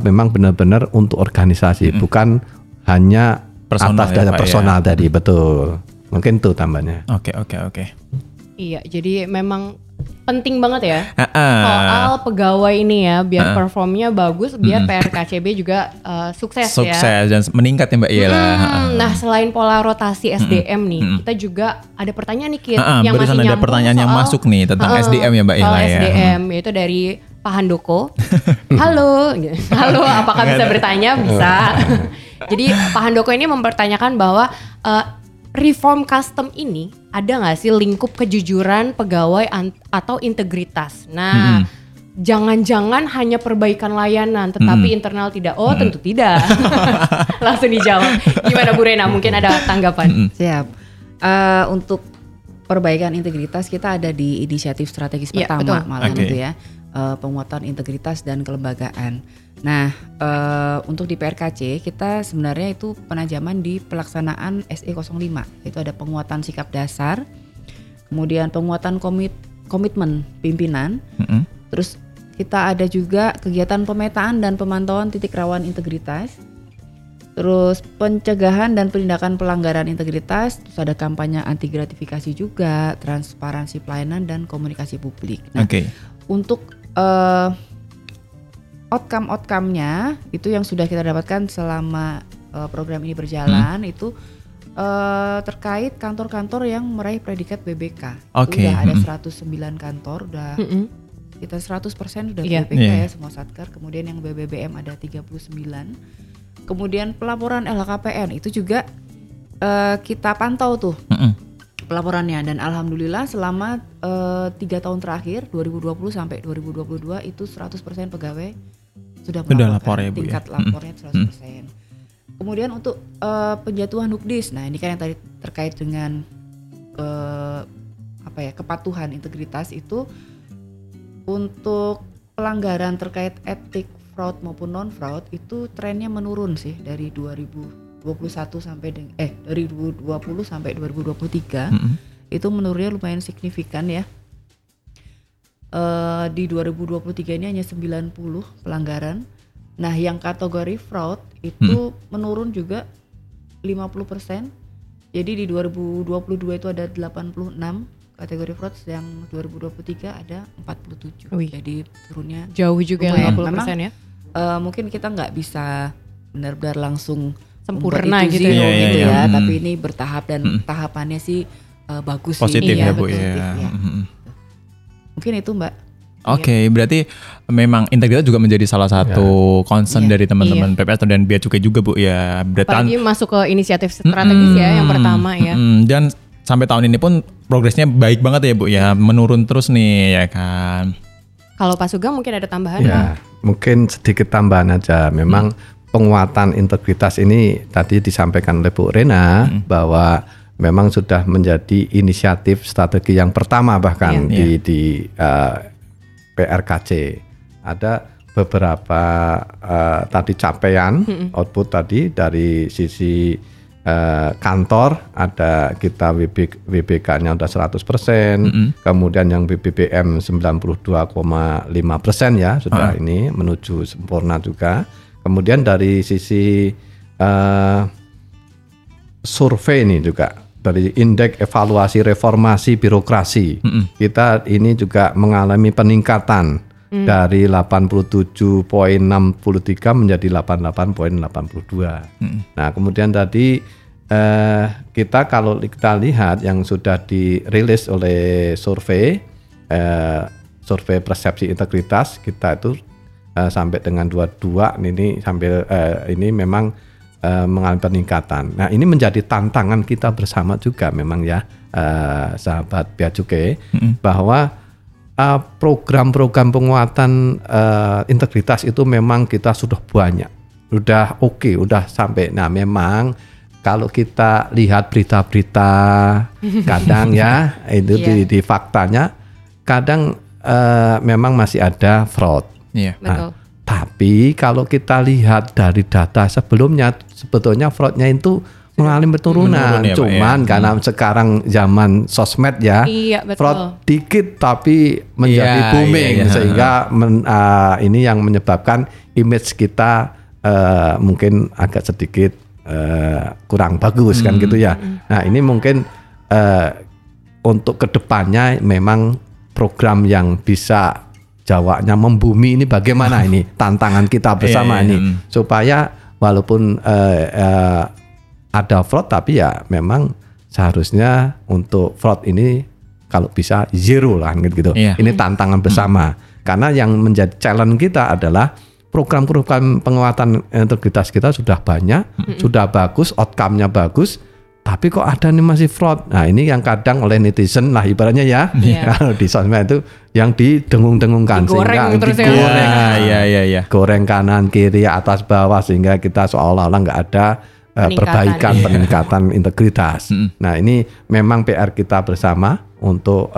memang benar-benar untuk organisasi, bukan hanya personal, atas dasar personal tadi, betul. Mungkin itu tambahnya. Oke. Iya, jadi memang penting banget ya soal pegawai ini ya, biar performnya bagus, biar PRKCB juga sukses dan meningkat ya Mbak Yela. Nah selain pola rotasi SDM nih, kita juga ada pertanyaan nih yang masih nyambung, ada pertanyaan yang masuk nih tentang SDM ya Mbak Yela ya. SDM yaitu dari Pak Handoko. Halo, apakah bisa bertanya? Bisa. Jadi Pak Handoko ini mempertanyakan bahwa reform custom ini ada gak sih lingkup kejujuran pegawai atau integritas? Nah, jangan-jangan hanya perbaikan layanan tetapi internal tidak. Tentu tidak. Langsung dijawab. Gimana Bu Rhena, mungkin ada tanggapan? Siap. Untuk perbaikan integritas kita ada di inisiatif strategis pertama malam itu ya. Penguatan integritas dan kelembagaan. Nah, untuk di PRKC kita sebenarnya itu penajaman di pelaksanaan SE05, itu ada penguatan sikap dasar, kemudian penguatan komitmen pimpinan, terus kita ada juga kegiatan pemetaan dan pemantauan titik rawan integritas, terus pencegahan dan penindakan pelanggaran integritas, terus ada kampanye anti gratifikasi juga, transparansi pelayanan dan komunikasi publik. Nah, untuk outcome-outcome-nya itu yang sudah kita dapatkan selama program ini berjalan itu terkait kantor-kantor yang meraih predikat BBK. Itu udah ada 109 kantor, udah kita 100% udah BBK ya semua satker. Kemudian yang WBBM ada 39. Kemudian pelaporan LHKPN itu juga kita pantau tuh pelaporannya, dan alhamdulillah selama 3 tahun terakhir 2020 sampai 2022 itu 100% pegawai sudah melapor ya, tingkat lapornya 100%. Kemudian untuk penjatuhan hukdis, nah ini kan yang tadi terkait dengan kepatuhan integritas itu untuk pelanggaran terkait etik fraud maupun non fraud itu trennya menurun sih dari 2021 dari 2020 sampai 2023 itu menurunnya lumayan signifikan ya. Di 2023 ini hanya 90 pelanggaran. Nah, yang kategori fraud itu menurun juga 50%. Jadi di 2022 itu ada 86 kategori fraud, yang 2023 ada 47. Jadi turunnya jauh juga 50% ya. Mungkin kita nggak bisa benar-benar langsung sempurna gitu ya. Tapi ini bertahap dan tahapannya sih bagus, positif ya, ya. Mungkin itu Mbak. Oke, berarti memang integritas juga menjadi salah satu concern dari teman-teman PPS dan Bea Cukai juga Bu ya. Apalagi masuk ke inisiatif strategis ya yang pertama ya. Dan sampai tahun ini pun progresnya baik banget ya Bu ya, menurun terus nih ya kan. Kalau Pak Sugeng mungkin ada tambahan ya? Mungkin sedikit tambahan aja. Memang penguatan integritas ini tadi disampaikan oleh Bu Rhena bahwa memang sudah menjadi inisiatif strategi yang pertama bahkan di PRKC. Ada beberapa tadi capaian output tadi dari sisi kantor, ada kita WBK-nya udah 100%, kemudian yang BBBM 92,5% ya sudah ini menuju sempurna juga. Kemudian dari sisi survei ini juga dari indeks evaluasi reformasi birokrasi kita ini juga mengalami peningkatan dari 87.63 menjadi 88.82. Nah kemudian tadi kita kalau kita lihat yang sudah dirilis oleh survei survei persepsi integritas kita itu sampai dengan 22 ini sambil ini memang mengalami peningkatan. Nah ini menjadi tantangan kita bersama juga memang ya sahabat Bea Cukai bahwa program-program penguatan integritas itu memang kita sudah banyak, sudah oke, sudah sampai. Nah memang kalau kita lihat berita-berita kadang ya itu di faktanya kadang memang masih ada fraud. Betul. Tapi kalau kita lihat dari data sebelumnya sebetulnya fraudnya itu mengalami penurunan. Cuman karena sekarang zaman sosmed ya, fraud dikit tapi menjadi booming sehingga ini yang menyebabkan image kita mungkin agak sedikit kurang bagus kan gitu ya. Nah ini mungkin untuk kedepannya memang program yang bisa Jawanya membumi ini bagaimana ini tantangan kita bersama ini supaya walaupun ada fraud tapi ya memang seharusnya untuk fraud ini kalau bisa zero lah gitu. Ini tantangan bersama karena yang menjadi challenge kita adalah program-program penguatan integritas kita sudah banyak, sudah bagus, outcome-nya bagus. Tapi kok ada nih masih fraud. Nah ini yang kadang oleh netizen lah ibaratnya ya kalau di sosmed itu yang didengung-dengungkan, digoreng goreng kanan kiri atas bawah sehingga kita seolah-olah nggak ada peningkatan integritas. Nah ini memang PR kita bersama untuk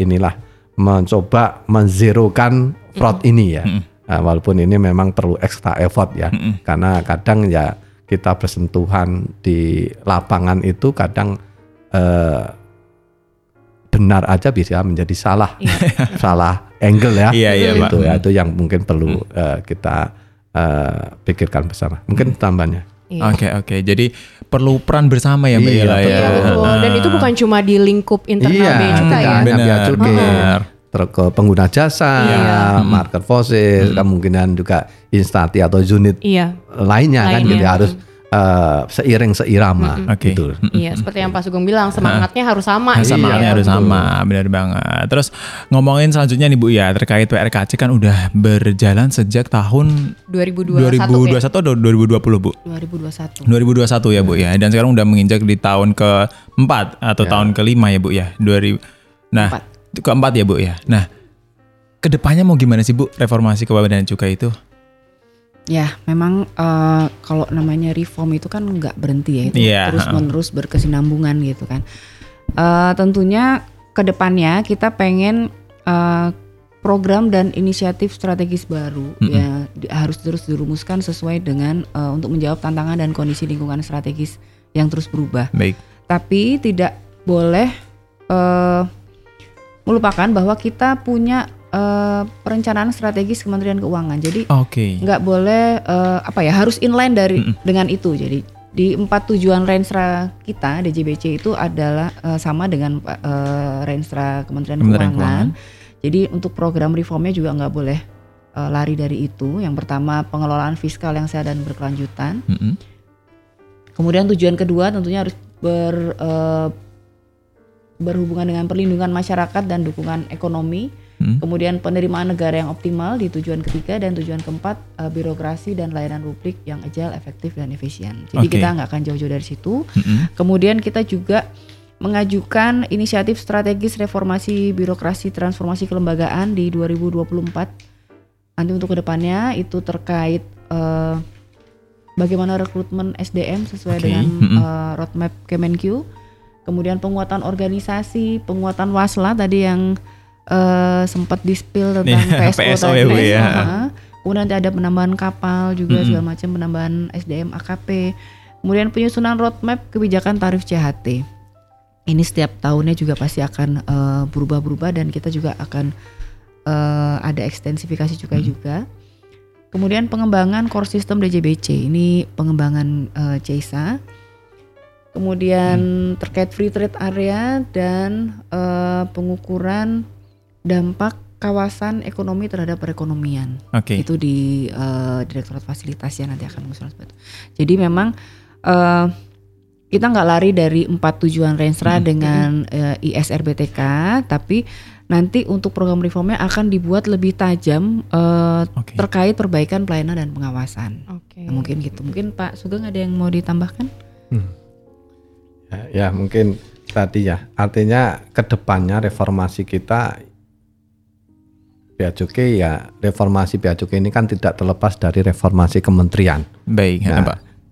inilah mencoba menzerokan fraud ini ya. Walaupun ini memang perlu extra effort ya karena kadang ya kita bersentuhan di lapangan itu kadang benar aja bisa menjadi salah salah angle ya gitu ya. Itu yang mungkin perlu kita pikirkan bersama mungkin tambahnya. Oke. Jadi perlu peran bersama ya Mbak Ila ya. Dan itu bukan cuma di lingkup internal Bea Cukai ya. Benar. Ke pengguna jasa, market forces, kemungkinan juga instansi atau unit lainnya kan jadi harus seiring-seirama gitu. Seperti yang Pak Sugeng bilang semangatnya harus sama. Semangatnya harus sama, benar banget. Terus ngomongin selanjutnya nih Bu ya terkait PRKC kan udah berjalan sejak tahun 2021 atau 2020 Bu? 2021 ya Bu ya dan sekarang udah menginjak di tahun ke-4 atau tahun ke-5 ya Bu ya. Keempat ya Bu ya. Nah, kedepannya mau gimana sih Bu reformasi kepabeanan dan cukai itu? Ya, memang kalau namanya reform itu kan nggak berhenti ya, itu terus menerus berkesinambungan gitu kan. Tentunya kedepannya kita pengen program dan inisiatif strategis baru ya harus terus dirumuskan sesuai dengan untuk menjawab tantangan dan kondisi lingkungan strategis yang terus berubah. Baik. Tapi tidak boleh melupakan bahwa kita punya perencanaan strategis Kementerian Keuangan. Jadi nggak boleh harus inline dari dengan itu. Jadi di 4 tujuan renstra kita DJBC itu adalah sama dengan renstra Kementerian Keuangan. Jadi untuk program reformnya juga nggak boleh lari dari itu. Yang pertama pengelolaan fiskal yang sehat dan berkelanjutan. Kemudian tujuan kedua tentunya harus berhubungan dengan perlindungan masyarakat dan dukungan ekonomi. kemudian penerimaan negara yang optimal di tujuan ketiga, dan tujuan keempat birokrasi dan layanan publik yang agile, efektif, dan efisien. Jadi kita nggak akan jauh-jauh dari situ. Kemudian kita juga mengajukan inisiatif strategis reformasi birokrasi transformasi kelembagaan di 2024 nanti untuk kedepannya, itu terkait bagaimana rekrutmen SDM sesuai dengan roadmap Kemenkeu, kemudian penguatan organisasi, penguatan Wasla tadi yang sempat di-spill tentang PSO tadi, kemudian nanti ada penambahan kapal juga, segala macam, penambahan SDM AKP, kemudian penyusunan roadmap kebijakan tarif CHT. Ini setiap tahunnya juga pasti akan berubah-berubah, dan kita juga akan ada ekstensifikasi cukai juga. Kemudian pengembangan core system DJBC, ini pengembangan CEISA. Kemudian terkait free trade area dan pengukuran dampak kawasan ekonomi terhadap perekonomian. Itu di Direktorat Fasilitas ya, nanti akan mengusul seperti itu. Jadi memang kita nggak lari dari 4 tujuan Renstra dengan ISRBTK, tapi nanti untuk program reformnya akan dibuat lebih tajam terkait perbaikan pelayanan dan pengawasan. Nah, mungkin gitu. Mungkin Pak Sugeng ada yang mau ditambahkan? Ya mungkin tadi ya, artinya kedepannya reformasi kita Bea Cukai ya, reformasi Bea Cukai ini kan tidak terlepas dari reformasi kementerian.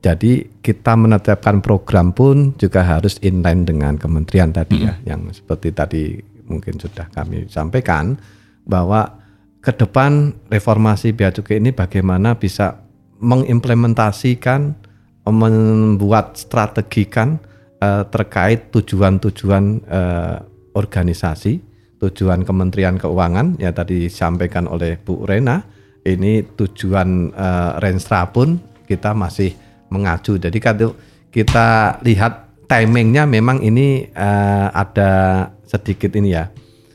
Jadi kita menetapkan program pun juga harus inline dengan kementerian tadi ya, yang seperti tadi mungkin sudah kami sampaikan bahwa ke depan reformasi Bea Cukai ini bagaimana bisa mengimplementasikan, membuat strategikan terkait tujuan-tujuan organisasi, tujuan Kementerian Keuangan ya tadi disampaikan oleh Bu Rhena, ini tujuan Renstra pun kita masih mengacu. Jadi kalau kita lihat timingnya memang ini ada sedikit ini ya.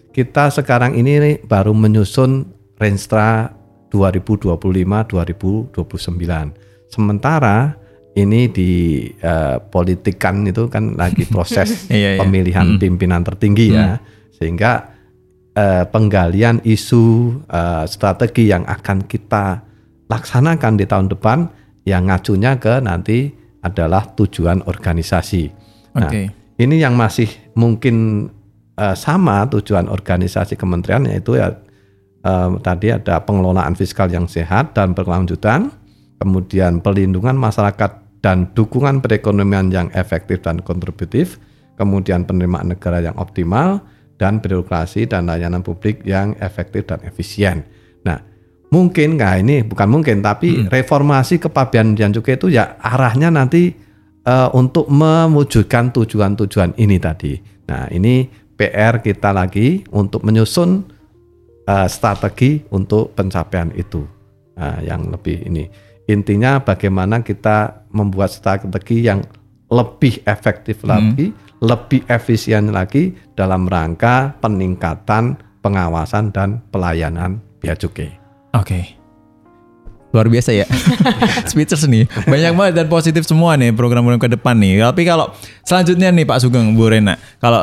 Kita sekarang ini baru menyusun Renstra 2025-2029. Sementara ini di politikan itu kan lagi proses pemilihan pimpinan tertinggi ya. Sehingga penggalian isu strategi yang akan kita laksanakan di tahun depan yang ngacunya ke nanti adalah tujuan organisasi. Nah, ini yang masih mungkin sama tujuan organisasi kementerian, yaitu ya tadi ada pengelolaan fiskal yang sehat dan berkelanjutan, kemudian pelindungan masyarakat dan dukungan perekonomian yang efektif dan kontributif, kemudian penerimaan negara yang optimal, dan birokrasi dan layanan publik yang efektif dan efisien. Nah, mungkin nggak ini bukan mungkin, tapi reformasi kepabeanan dan cukai itu ya arahnya nanti untuk mewujudkan tujuan-tujuan ini tadi. Nah, ini PR kita lagi untuk menyusun strategi untuk pencapaian itu yang lebih ini. Intinya bagaimana kita membuat strategi yang lebih efektif lagi, lebih efisien lagi dalam rangka peningkatan pengawasan dan pelayanan Bea Cukai. Luar biasa ya. Speeches nih, banyak banget dan positif semua nih program-program ke depan nih. Tapi kalau selanjutnya nih Pak Sugeng, Bu Rhena, kalau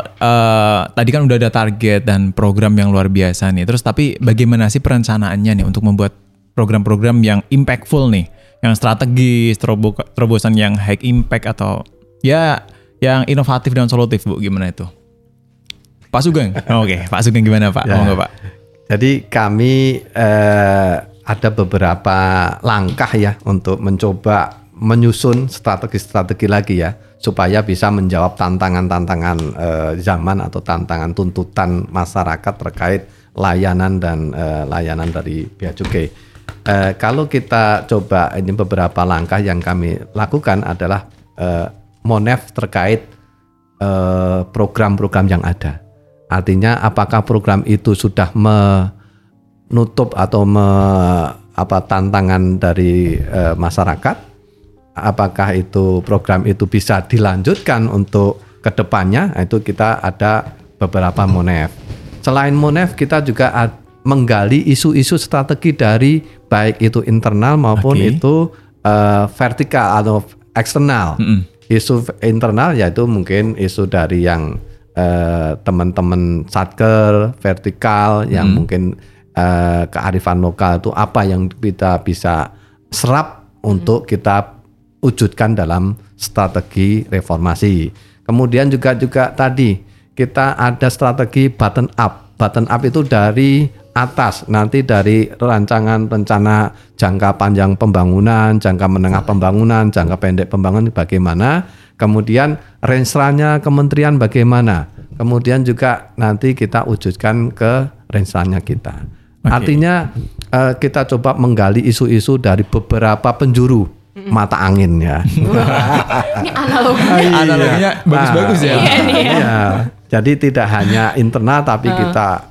tadi kan udah ada target dan program yang luar biasa nih. Terus tapi bagaimana sih perencanaannya nih untuk membuat program-program yang impactful nih, yang strategis, terobosan yang high impact atau ya yang inovatif dan solutif, Bu? Gimana itu Pak Sugeng? Pak Sugeng gimana Pak? Ya. Pak? Jadi kami ada beberapa langkah ya untuk mencoba menyusun strategi-strategi lagi ya, supaya bisa menjawab tantangan-tantangan zaman atau tantangan tuntutan masyarakat terkait layanan dan layanan dari Bea Cukai. Kalau kita coba ini beberapa langkah yang kami lakukan adalah monef terkait program-program yang ada. Artinya apakah program itu sudah menutup atau tantangan dari masyarakat? Apakah itu program itu bisa dilanjutkan untuk kedepannya? Itu kita ada beberapa monef. Selain monef, kita juga menggali isu-isu strategi dari baik itu internal maupun itu vertikal atau eksternal. Isu internal yaitu mungkin isu dari yang teman-teman satker vertikal yang mungkin kearifan lokal itu apa yang kita bisa serap untuk kita wujudkan dalam strategi reformasi. Kemudian juga tadi kita ada strategi button up. Button up itu dari atas, nanti dari rancangan rencana jangka panjang pembangunan, jangka menengah pembangunan, jangka pendek pembangunan bagaimana, kemudian range-nya kementerian bagaimana, kemudian juga nanti kita wujudkan ke range-nya kita. Okay. Artinya kita coba menggali isu-isu dari beberapa penjuru mata angin ya. Ini analoginya bagus-bagus ya. Iya. Jadi tidak hanya internal tapi kita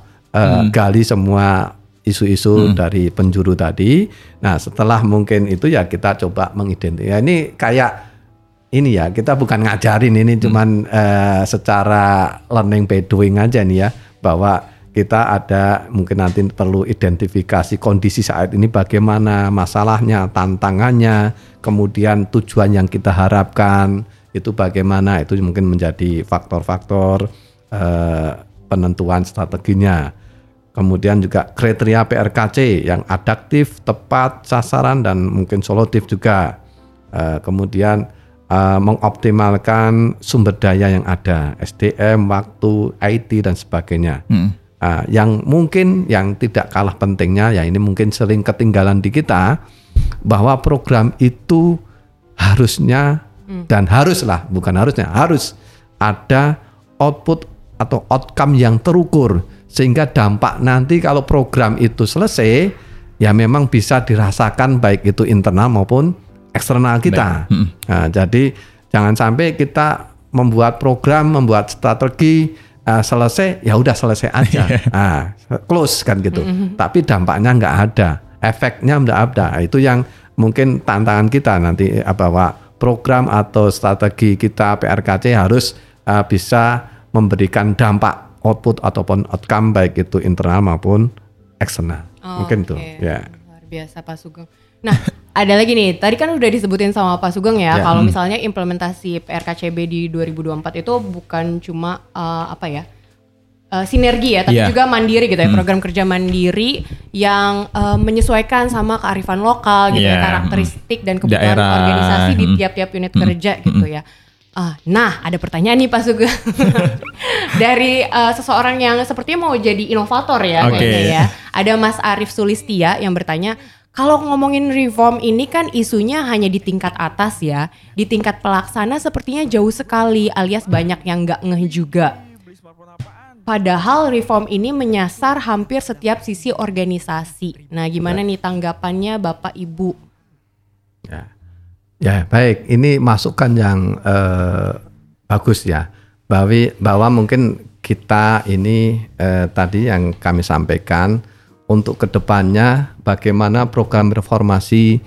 gali semua isu-isu dari penjuru tadi. Nah setelah mungkin itu ya kita coba mengidentifikasi. Ya, ini kayak ini ya, kita bukan ngajarin ini, cuman secara learning by doing aja nih ya, bahwa kita ada mungkin nanti perlu identifikasi kondisi saat ini bagaimana, masalahnya, tantangannya, kemudian tujuan yang kita harapkan itu bagaimana, itu mungkin menjadi faktor-faktor penentuan strateginya. Kemudian juga kriteria PRKC yang adaptif, tepat, sasaran, dan mungkin solutif juga. Kemudian mengoptimalkan sumber daya yang ada, SDM, waktu, IT dan sebagainya. Yang mungkin yang tidak kalah pentingnya ya, ini mungkin sering ketinggalan di kita, bahwa program itu harusnya dan haruslah, bukan harusnya, harus ada output atau outcome yang terukur, sehingga dampak nanti kalau program itu selesai ya memang bisa dirasakan baik itu internal maupun eksternal kita. Nah, jadi jangan sampai kita membuat program, membuat strategi selesai, ya udah selesai aja, close kan gitu. Tapi dampaknya nggak ada, efeknya nggak ada. Itu yang mungkin tantangan kita nanti, bahwa program atau strategi kita PRKC harus bisa memberikan dampak, output ataupun outcome baik itu internal maupun eksternal. Mungkin itu ya. Luar biasa Pak Sugeng. Nah, ada lagi nih, tadi kan udah disebutin sama Pak Sugeng ya, kalau misalnya implementasi PRKCB di 2024 itu bukan cuma sinergi ya, tapi juga mandiri gitu ya, program kerja mandiri yang menyesuaikan sama kearifan lokal gitu ya, karakteristik dan kebutuhan daerah, organisasi di tiap-tiap unit kerja gitu ya. Nah, ada pertanyaan nih Pak Sugeng dari seseorang yang sepertinya mau jadi inovator ya, kayaknya ya. Ada Mas Arief Sulistia yang bertanya, kalau ngomongin reform ini kan isunya hanya di tingkat atas ya, di tingkat pelaksana sepertinya jauh sekali alias banyak yang nggak ngeh juga. Padahal reform ini menyasar hampir setiap sisi organisasi. Nah gimana nih tanggapannya Bapak Ibu? Ya baik, ini masukan yang bagus ya, bahwa mungkin kita ini tadi yang kami sampaikan, untuk kedepannya bagaimana program reformasi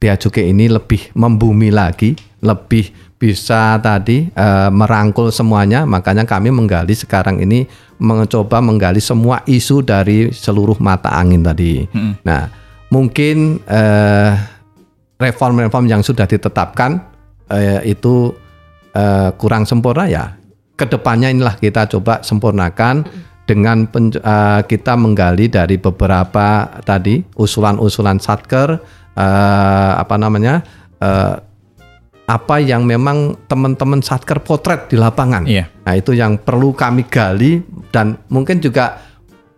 Bea Cukai ini lebih membumi lagi, lebih bisa tadi merangkul semuanya. Makanya kami menggali sekarang ini, mencoba menggali semua isu dari seluruh mata angin tadi. Nah mungkin reform-reform yang sudah ditetapkan itu kurang sempurna ya. Kedepannya inilah kita coba sempurnakan dengan kita menggali dari beberapa tadi usulan-usulan satker, apa yang memang teman-teman satker potret di lapangan. Nah itu yang perlu kami gali, dan mungkin juga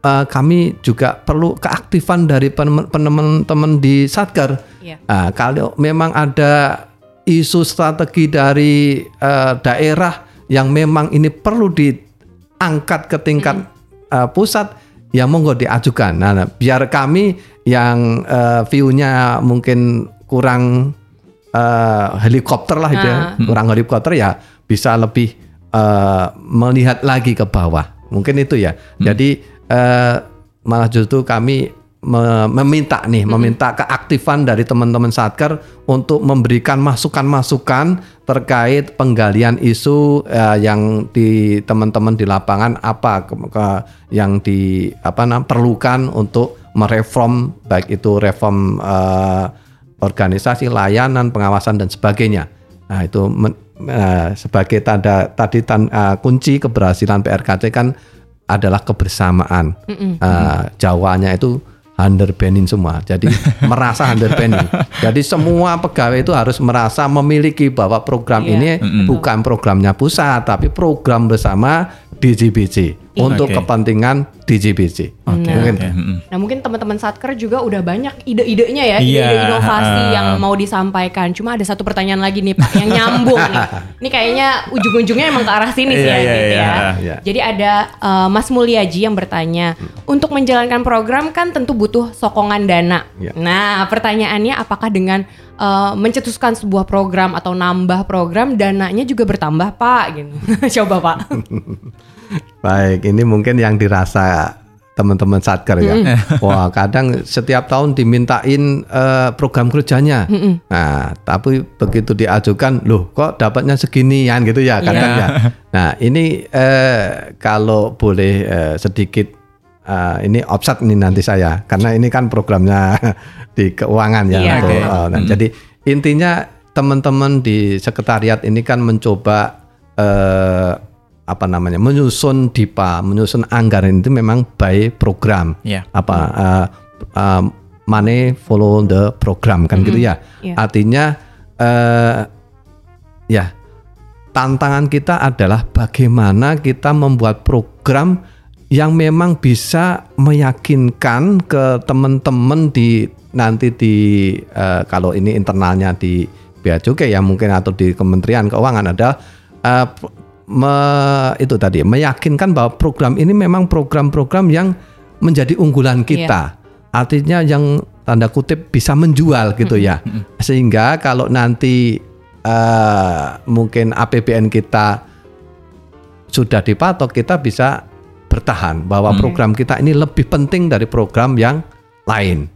kami juga perlu keaktifan dari teman-teman di satker. Kalau memang ada isu strategi dari daerah yang memang ini perlu diangkat ke tingkat pusat, ya monggo diajukan. Nah, biar kami yang view-nya mungkin kurang helikopter lah itu, kurang helikopter ya, bisa lebih melihat lagi ke bawah. Mungkin itu ya. Jadi malah justru kami meminta keaktifan dari teman-teman satker untuk memberikan masukan-masukan terkait penggalian isu yang di teman-teman di lapangan apa yang di perlukan untuk mereform, baik itu reform organisasi, layanan, pengawasan dan sebagainya. Nah itu sebagai tanda tadi kunci keberhasilan PRKC kan adalah kebersamaan. Jawanya itu underbanding semua. Jadi merasa underbanding. Jadi semua pegawai itu harus merasa memiliki bahwa program ini bukan programnya pusat, tapi program bersama DJBC untuk kepentingan DJBC. Nah, mungkin teman-teman Satker juga udah banyak ide-idenya ya, ide-ide inovasi yang mau disampaikan. Cuma ada satu pertanyaan lagi nih Pak, yang nyambung nih. Ini kayaknya ujung-ujungnya emang ke arah sini sih Jadi ada Mas Mulyaji yang bertanya, untuk menjalankan program kan tentu butuh sokongan dana. Nah, pertanyaannya apakah dengan mencetuskan sebuah program atau nambah program, dananya juga bertambah Pak? Gitu. Coba Pak. Baik, ini mungkin yang dirasa teman-teman Satker ya. Wah, kadang setiap tahun dimintain program kerjanya. Nah, tapi begitu diajukan, loh kok dapatnya seginian gitu ya kadang ya. Nah, ini kalau boleh sedikit ini offset nih nanti saya, karena ini kan programnya di keuangan ya. Jadi intinya teman-teman di sekretariat ini kan mencoba menyusun DIPA, menyusun anggaran itu memang by program. Money follow the program kan gitu ya. Artinya ya tantangan kita adalah bagaimana kita membuat program yang memang bisa meyakinkan ke teman-teman di nanti di kalau ini internalnya di Bea Cukai ya mungkin atau di Kementerian Keuangan ada meyakinkan bahwa program ini memang program-program yang menjadi unggulan kita, artinya yang tanda kutip bisa menjual gitu ya, sehingga kalau nanti mungkin APBN kita sudah dipatok kita bisa bertahan bahwa program kita ini lebih penting dari program yang lain.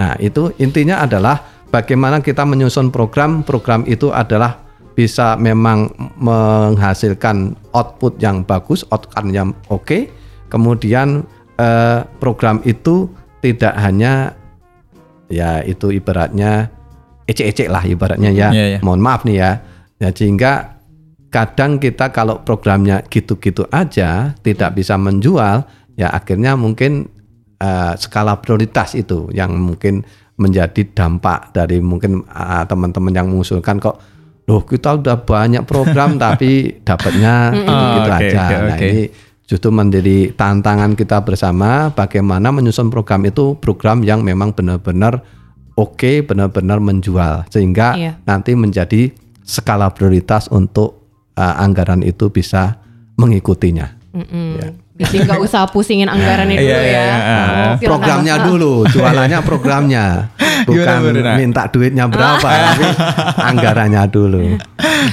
Nah itu intinya adalah bagaimana kita menyusun program itu adalah bisa memang menghasilkan output yang bagus, outcome yang oke. Kemudian program itu tidak hanya ya itu ibaratnya ecek-ecek lah ibaratnya ya. Mohon maaf nih ya. Ya sehingga kadang kita kalau programnya gitu-gitu aja tidak bisa menjual ya akhirnya mungkin skala prioritas itu yang mungkin menjadi dampak dari mungkin teman-teman yang mengusulkan kok loh kita udah banyak program tapi dapatnya gitu aja. Ini justru menjadi tantangan kita bersama bagaimana menyusun program itu program yang memang benar-benar benar-benar menjual sehingga nanti menjadi skala prioritas untuk anggaran itu bisa mengikutinya. Jadi nggak usah pusingin anggarannya dulu programnya dulu, jualannya programnya, bukan minta duitnya berapa, tapi anggarannya dulu.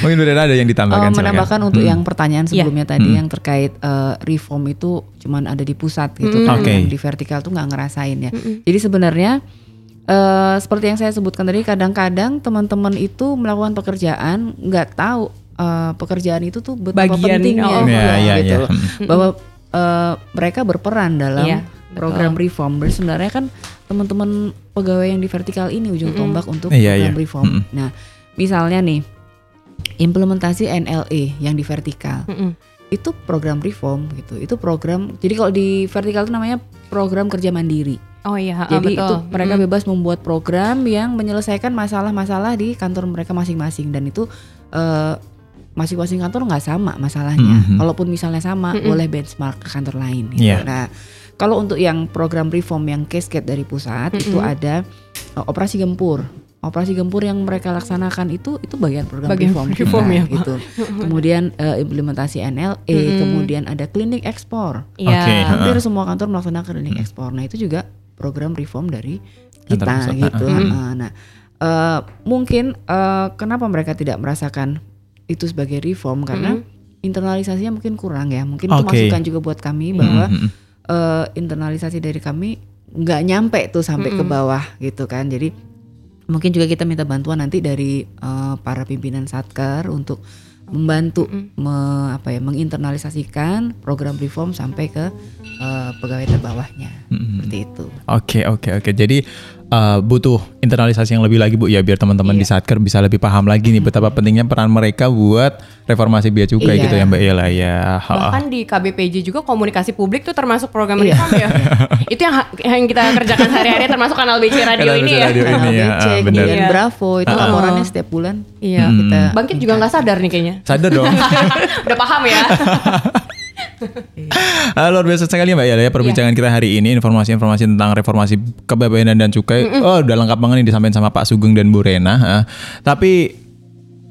Mungkin benar ada yang ditambahkan. Menambahkan silakan. Untuk yang pertanyaan sebelumnya tadi yang terkait reform itu cuman ada di pusat gitu, kan di vertikal tuh nggak ngerasain ya. Jadi sebenarnya seperti yang saya sebutkan tadi, kadang-kadang teman-teman itu melakukan pekerjaan nggak tahu pekerjaan itu tuh betapa pentingnya gitu, bahwa mereka berperan dalam program reform. Sebenarnya kan teman-teman pegawai yang di vertikal ini ujung tombak untuk program reform. Nah, misalnya nih implementasi NLE yang di vertikal itu program reform gitu. Itu program. Jadi kalau di vertikal itu namanya program kerja mandiri. Jadi itu mereka bebas membuat program yang menyelesaikan masalah-masalah di kantor mereka masing-masing dan itu masing-masing kantor nggak sama masalahnya. Kalaupun misalnya sama, boleh benchmark ke kantor lain. Gitu. Nah, kalau untuk yang program reform yang cascade dari pusat itu ada operasi gempur. Operasi gempur yang mereka laksanakan itu bagian program reform kita, gitu. Kemudian implementasi NLE, kemudian ada klinik ekspor. Hampir semua kantor melaksanakan klinik ekspor. Nah, itu juga program reform dari kita, gitu. Nah, mungkin kenapa mereka tidak merasakan itu sebagai reform karena internalisasinya mungkin kurang ya. Mungkin itu masukan juga buat kami bahwa internalisasi dari kami nggak nyampe tuh sampai ke bawah gitu kan. Jadi mungkin juga kita minta bantuan nanti dari para pimpinan Satker untuk membantu menginternalisasikan program reform sampai ke pegawai terbawahnya. Seperti itu. Oke. Jadi butuh internalisasi yang lebih lagi Bu ya, biar teman-teman di Satker bisa lebih paham lagi nih betapa pentingnya peran mereka buat reformasi bea cukai gitu ya Mbak Ella ya. Bahkan di KBPJ juga komunikasi publik tuh termasuk program reform ya. Itu yang kita kerjakan sehari-hari, termasuk kanal BC Radio ini ya. Benar. Dan Bravo itu laporannya setiap bulan. Iya, kita Bangkit juga nggak sadar nih kayaknya. Sadar dong. Udah paham ya. Luar biasa sekali Mbak Ella ya perbincangan kita hari ini, informasi-informasi tentang reformasi kepabeanan dan cukai. Oh, udah lengkap banget nih disampaikan sama Pak Sugeng dan Bu Rhena. Tapi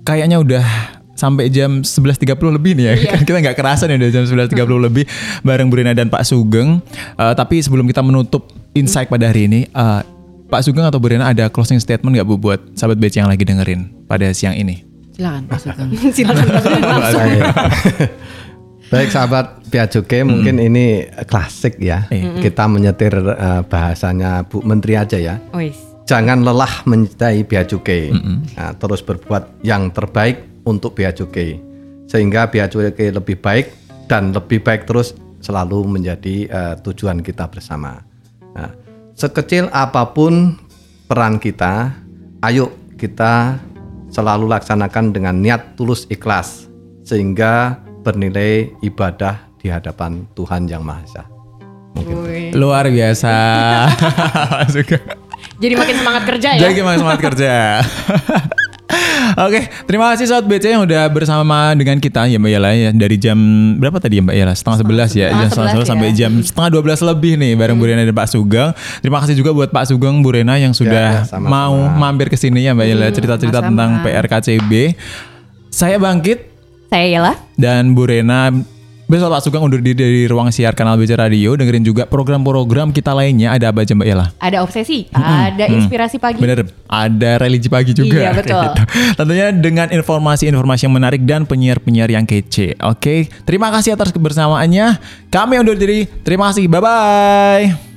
kayaknya udah sampai jam 11.30 lebih nih ya. Kita nggak kerasa nih udah jam 11.30 lebih bareng Bu Rhena dan Pak Sugeng. Tapi sebelum kita menutup Insight pada hari ini, Pak Sugeng atau Bu Rhena ada closing statement nggak Bu buat sahabat BC yang lagi dengerin pada siang ini? Silakan Pak Sugeng. Silakan Pak Sugeng langsung. Baik sahabat bea cukai, mungkin ini klasik ya. Kita menyetir bahasanya Bu Menteri aja ya. Jangan lelah mencintai bea cukai. Nah, terus berbuat yang terbaik untuk bea cukai, sehingga bea cukai lebih baik dan lebih baik terus selalu menjadi tujuan kita bersama. Nah, sekecil apapun peran kita, ayo kita selalu laksanakan dengan niat tulus ikhlas sehingga bernilai ibadah di hadapan Tuhan Yang Maha Esa. Luar biasa. Jadi makin semangat kerja ya. Jadi makin semangat kerja. Oke, terima kasih Sobat BC yang udah bersama dengan kita ya Mbak Ella ya. Dari jam berapa tadi ya Mbak Ella? Setengah 11 sampai jam setengah 12 lebih nih bareng Bu Rhena dan Pak Sugeng. Terima kasih juga buat Pak Sugeng, Bu Rhena yang sudah mau mampir ke sini ya Mbak Ella, cerita-cerita tentang PRKCB. Saya Bangkit, saya Ella dan Bu Rhena. Besok Pak Sugeng undur diri dari ruang siar Kanal BC Radio. Dengerin juga program-program kita lainnya. Ada apa aja Mbak Ella? Ada Obsesi, ada Inspirasi Pagi. Bener, ada Religi Pagi juga. Iya betul. Gitu. Tentunya dengan informasi-informasi yang menarik dan penyiar-penyiar yang kece. Oke, terima kasih atas kebersamaannya. Kami undur diri. Terima kasih, bye-bye.